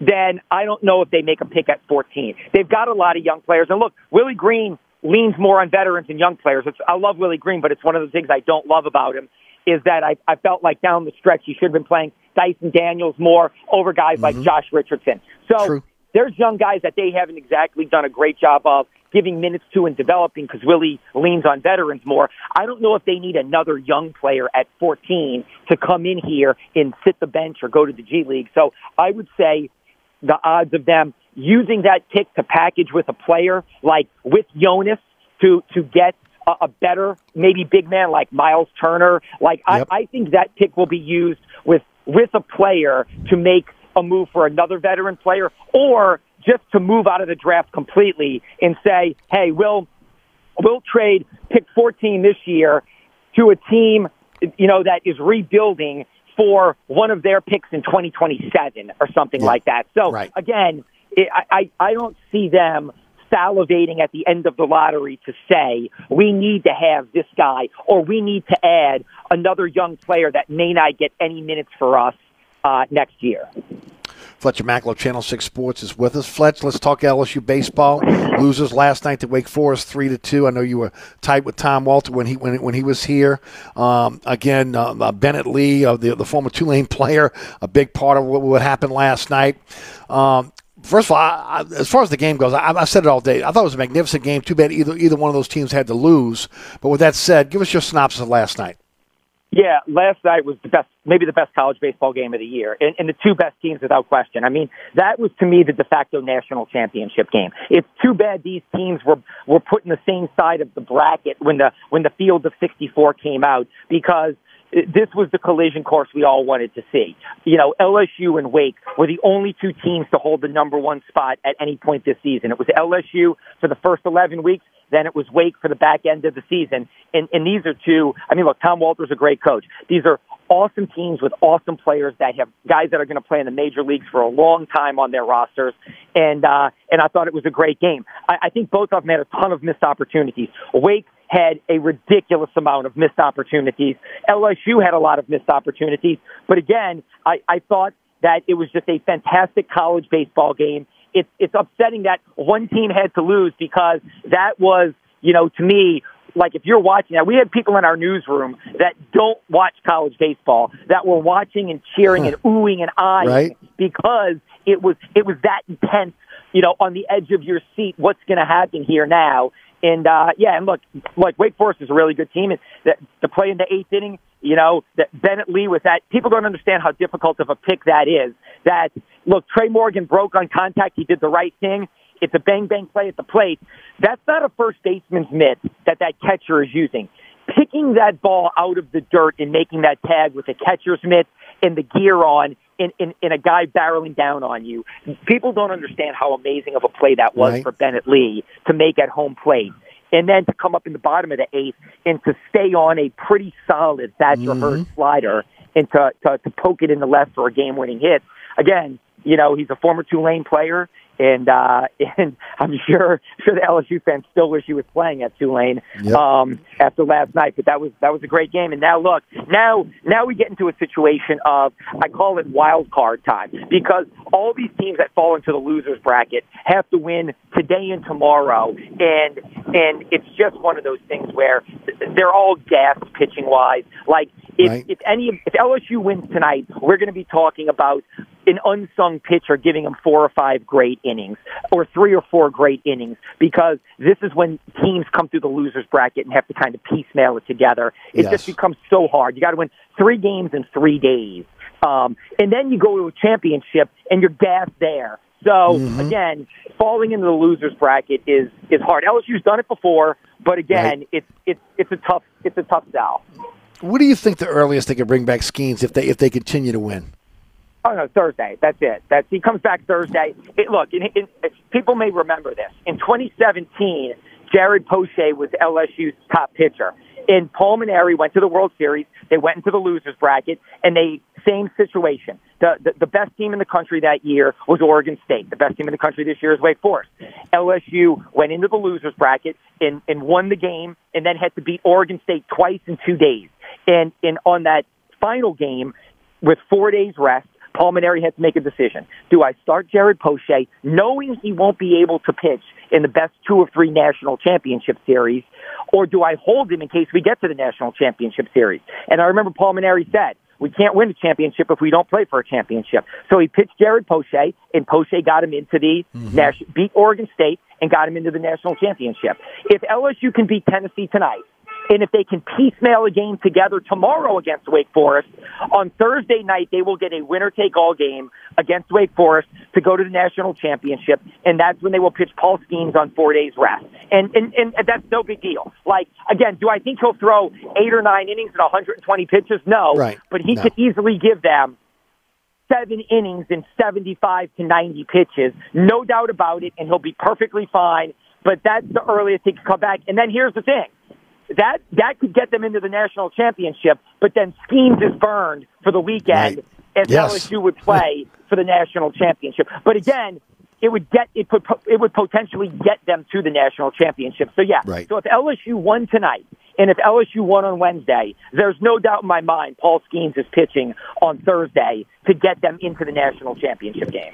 then I don't know if they make a pick at fourteen. They've got a lot of young players. And look, Willie Green leans more on veterans and young players. It's, I love Willie Green, but it's one of the things I don't love about him is that I, I felt like down the stretch he should have been playing Dyson Daniels more over guys mm-hmm. like Josh Richardson. So True. There's young guys that they haven't exactly done a great job of giving minutes to and developing, because Willie leans on veterans more. I don't know if they need another young player at fourteen to come in here and sit the bench or go to the G League. So I would say the odds of them using that pick to package with a player like with Jonas to, to get a, a better, maybe big man like Miles Turner. Like yep. I, I think that pick will be used with, with a player to make a move for another veteran player, or just to move out of the draft completely and say, hey, we'll, we'll trade pick fourteen this year to a team, you know, that is rebuilding for one of their picks in twenty twenty-seven or something yeah. like that. So, right. again, it, I, I don't see them salivating at the end of the lottery to say, we need to have this guy, or we need to add another young player that may not get any minutes for us uh, next year. Fletcher Mackel, Channel six Sports, is with us. Fletch, let's talk L S U baseball. Losers last night to Wake Forest, three to two. I know you were tight with Tom Walter when he when, when he was here. Um, again, uh, uh, Bennett Lee, uh, the, the former Tulane player, a big part of what, what happened last night. Um First of all, I, I, as far as the game goes, I, I've said it all day. I thought it was a magnificent game. Too bad either either one of those teams had to lose. But with that said, give us your synopsis of last night. Yeah, last night was the best, maybe the best college baseball game of the year, and, and the two best teams without question. I mean, that was to me the de facto national championship game. It's too bad these teams were were put in the same side of the bracket when the when the field of sixty-four came out, because this was the collision course we all wanted to see. You know, L S U and Wake were the only two teams to hold the number one spot at any point this season. It was L S U for the first eleven weeks, then it was Wake for the back end of the season. And, and these are two, I mean, look, Tom Walter's a great coach. These are awesome teams with awesome players that have guys that are going to play in the major leagues for a long time on their rosters. And, uh, and I thought it was a great game. I, I think both of them had a ton of missed opportunities. Wake had a ridiculous amount of missed opportunities. L S U had a lot of missed opportunities. But again, I, I thought that it was just a fantastic college baseball game. It's it's upsetting that one team had to lose, because that was, you know, to me, like if you're watching that, we had people in our newsroom that don't watch college baseball that were watching and cheering and oohing and eyeing, right? Because it was it was that intense, you know, on the edge of your seat, what's going to happen here now? And, uh, yeah, and look, like Wake Forest is a really good team. And the, the play in the eighth inning, you know, that Bennett Lee with that, people don't understand how difficult of a pick that is. That, look, Trey Morgan broke on contact. He did the right thing. It's a bang-bang play at the plate. That's not a first baseman's mitt that that catcher is using. Picking that ball out of the dirt and making that tag with a catcher's mitt and the gear on, In, in, in a guy barreling down on you. People don't understand how amazing of a play that was, right, for Bennett Lee to make at home plate. And then to come up in the bottom of the eighth and to stay on a pretty solid Thatcher mm-hmm. Hurd slider and to, to, to poke it in the left for a game-winning hit. Again, you know, he's a former Tulane player, and uh, and I'm sure sure the L S U fans still wish he was playing at Tulane yep. um, after last night. But that was that was a great game. And now look, now now we get into a situation of, I call it wild card time, because all these teams that fall into the losers bracket have to win today and tomorrow, and and it's just one of those things where they're all gassed pitching wise. Like if right. if any if L S U wins tonight, we're going to be talking about an unsung pitcher giving them four or five great innings, or three or four great innings, because this is when teams come through the losers bracket and have to kind of piecemeal it together. It yes. just becomes so hard. You got to win three games in three days, um, and then you go to a championship and you're gassed there. So mm-hmm. again, falling into the losers bracket is is hard. L S U's done it before, but again, right. it's it's it's a tough it's a tough sell. What do you think the earliest they could bring back Skeens if they if they continue to win? Oh, no, Thursday. That's it. That's, he comes back Thursday. It, look, it, it, it, people may remember this. In twenty seventeen, Jared Poche was L S U's top pitcher. And Paul Maneri went to the World Series. They went into the losers bracket, and they same situation. The, the the best team in the country that year was Oregon State. The best team in the country this year is Wake Forest. L S U went into the losers bracket and, and won the game, and then had to beat Oregon State twice in two days. And and on that final game, with four days rest, Paul Maneri had to make a decision. Do I start Jared Poche, knowing he won't be able to pitch in the best two or three national championship series, or do I hold him in case we get to the national championship series? And I remember Paul Maneri said, we can't win a championship if we don't play for a championship. So he pitched Jared Poche, and Poche got him into the mm-hmm. Nash- beat Oregon State and got him into the national championship. If L S U can beat Tennessee tonight, and if they can piecemeal a game together tomorrow against Wake Forest, on Thursday night they will get a winner-take-all game against Wake Forest to go to the national championship, and that's when they will pitch Paul Skeens on four days rest. And, and, and that's no big deal. Like, again, do I think he'll throw eight or nine innings and one hundred twenty pitches? No, right. but he no. could easily give them seven innings and seventy-five to ninety pitches, no doubt about it, and he'll be perfectly fine. But that's the earliest he can come back. And then here's the thing. That that could get them into the national championship, but then Skeens is burned for the weekend, right. as yes. L S U would play for the national championship. But again, it would get it would it would potentially get them to the national championship. So yeah, right. so if L S U won tonight And if L S U won on Wednesday, there's no doubt in my mind Paul Skeens is pitching on Thursday to get them into the national championship game.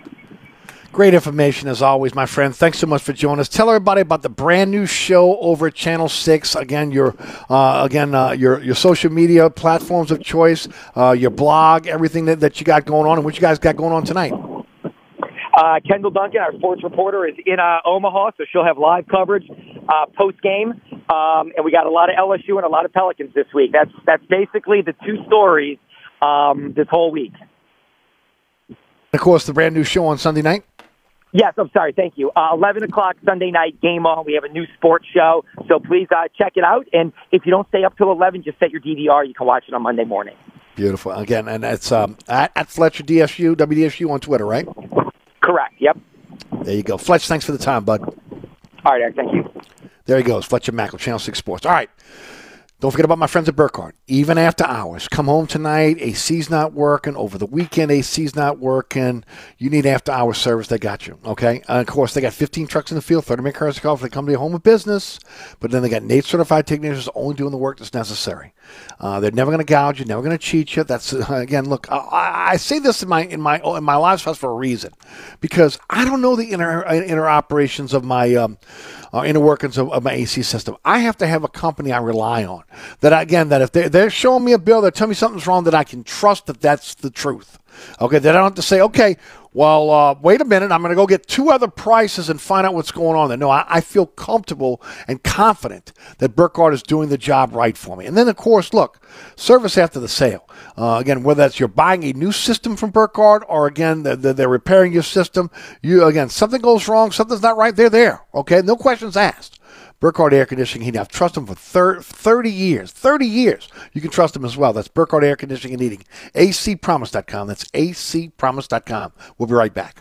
Great information as always, my friend. Thanks so much for joining us. Tell everybody about the brand new show over at Channel Six. Again, your uh, again uh, your your social media platforms of choice, uh, your blog, everything that, that you got going on, and what you guys got going on tonight. Uh, Kendall Duncan, our sports reporter, is in uh, Omaha, so she'll have live coverage uh, post game, um, and we got a lot of L S U and a lot of Pelicans this week. That's that's basically the two stories um, this whole week. Of course, the brand new show on Sunday night. Yes, I'm sorry. Thank you. Uh, eleven o'clock Sunday night, game on. We have a new sports show, so please uh, check it out. And if you don't stay up till eleven, just set your D V R. You can watch it on Monday morning. Beautiful. Again, and it's um, at, at Fletcher D S U, W D S U on Twitter, right? Correct. Yep. There you go. Fletch, thanks for the time, bud. All right, Eric. Thank you. There he goes. Fletcher Mackel, Channel six Sports. All right. Don't forget about my friends at Burkhardt. Even after hours, come home tonight, A C's not working. Over the weekend, A C's not working. You need after-hour service, they got you, okay? And of course, they got fifteen trucks in the field, thirty-minute courtesy call if they come to your home of business. But then they got N A T E-certified technicians only doing the work that's necessary. Uh, they're never going to gouge you, never going to cheat you. That's uh, again, look, I, I say this in my in my in my live house for a reason, because I don't know the inner inner operations of my um, uh, inner workings of, of my A C system. I have to have a company I rely on. That again, that if they're, they're showing me a bill, they're telling me something's wrong, that I can trust that that's the truth. Okay, that I don't have to say, okay, well, uh, wait a minute, I'm going to go get two other prices and find out what's going on there. No, I, I feel comfortable and confident that Burkhardt is doing the job right for me. And then, of course, look, service after the sale. Uh, again, whether that's you're buying a new system from Burkhardt or, again, they're, they're repairing your system, you again, something goes wrong, something's not right, they're there. Okay, no questions asked. Burkhardt Air Conditioning Heating. I've trusted them for thirty years. thirty years. You can trust them as well. That's Burkhardt Air Conditioning and Heating. A C promise dot com. That's A C promise dot com. We'll be right back.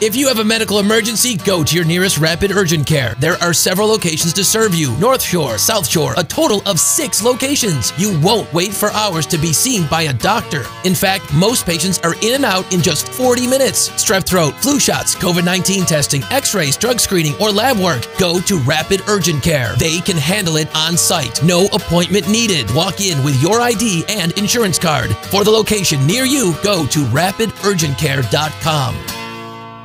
If you have a medical emergency, go to your nearest Rapid Urgent Care. There are several locations to serve you. North Shore, South Shore, a total of six locations. You won't wait for hours to be seen by a doctor. In fact, most patients are in and out in just forty minutes. Strep throat, flu shots, COVID nineteen testing, x-rays, drug screening, or lab work. Go to Rapid Urgent Care. They can handle it on site. No appointment needed. Walk in with your I D and insurance card. For the location near you, go to rapid urgent care dot com.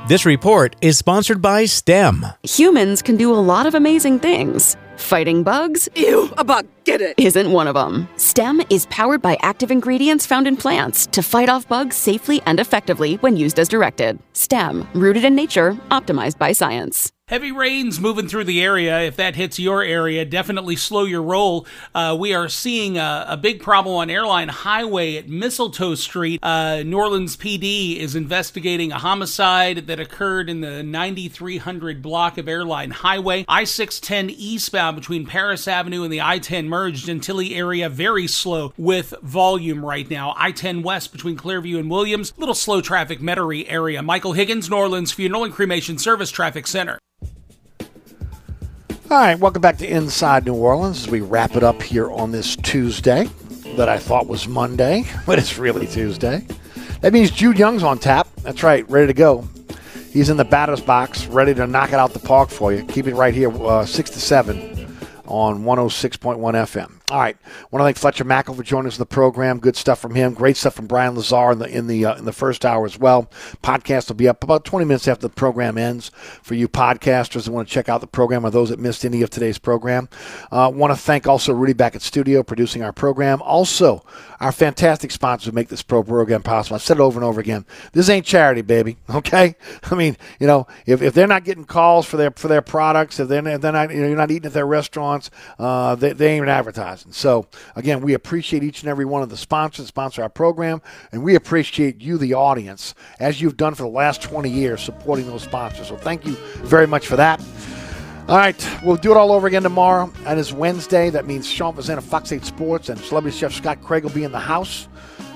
This report is sponsored by STEM. Humans can do a lot of amazing things. Fighting bugs? Ew, a bug, get it! Isn't one of them. STEM is powered by active ingredients found in plants to fight off bugs safely and effectively when used as directed. STEM, rooted in nature, optimized by science. Heavy rains moving through the area. If that hits your area, definitely slow your roll. Uh, we are seeing a, a big problem on Airline Highway at Mistletoe Street. Uh, New Orleans P D is investigating a homicide that occurred in the ninety-three hundred block of Airline Highway. I six ten eastbound between Paris Avenue and the I ten merged in Tilly area. Very slow with volume right now. I ten west between Clearview and Williams. Little slow traffic Metairie area. Michael Higgins, New Orleans Funeral and Cremation Service Traffic Center. All right, welcome back to Inside New Orleans as we wrap it up here on this Tuesday that I thought was Monday, but it's really Tuesday. That means Jude Young's on tap. That's right, ready to go. He's in the batter's box, ready to knock it out the park for you. Keep it right here, uh, six to seven on one oh six point one F M. All right, I want to thank Fletcher Mackel for joining us in the program. Good stuff from him. Great stuff from Brian Lazar in the in the uh, in the first hour as well. Podcast will be up about twenty minutes after the program ends for you podcasters that want to check out the program or those that missed any of today's program. I uh, want to thank also Rudy back at studio producing our program. Also, our fantastic sponsors who make this program possible. I've said it over and over again. This ain't charity, baby, okay? I mean, you know, if, if they're not getting calls for their for their products, if they're, if they're not, you know, you're not eating at their restaurants, uh, they, they ain't even advertising. And so, again, we appreciate each and every one of the sponsors that sponsor our program, and we appreciate you, the audience, as you've done for the last twenty years supporting those sponsors. So thank you very much for that. All right, we'll do it all over again tomorrow. That is Wednesday. That means Sean Vazan of Fox eight Sports and celebrity chef Scott Craig will be in the house,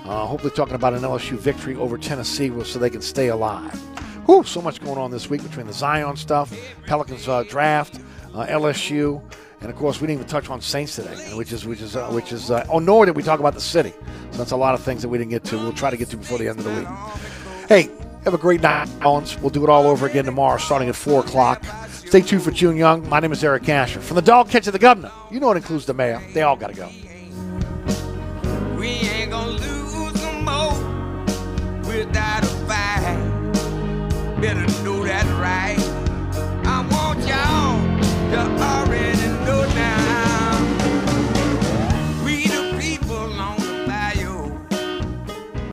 uh, hopefully talking about an L S U victory over Tennessee so they can stay alive. Whew, so much going on this week between the Zion stuff, Pelicans uh, draft, uh, L S U. And, of course, we didn't even touch on Saints today, which is, which is, uh, which is, uh, oh, nor did we talk about the city. So that's a lot of things that we didn't get to. We'll try to get to before the end of the week. Hey, have a great night, Collins. We'll do it all over again tomorrow starting at four o'clock. Stay tuned for June Young. My name is Eric Asher. From the dog catcher to the governor, you know it includes the mayor. They all got to go. We ain't going to lose no more without a fight. Better do that right.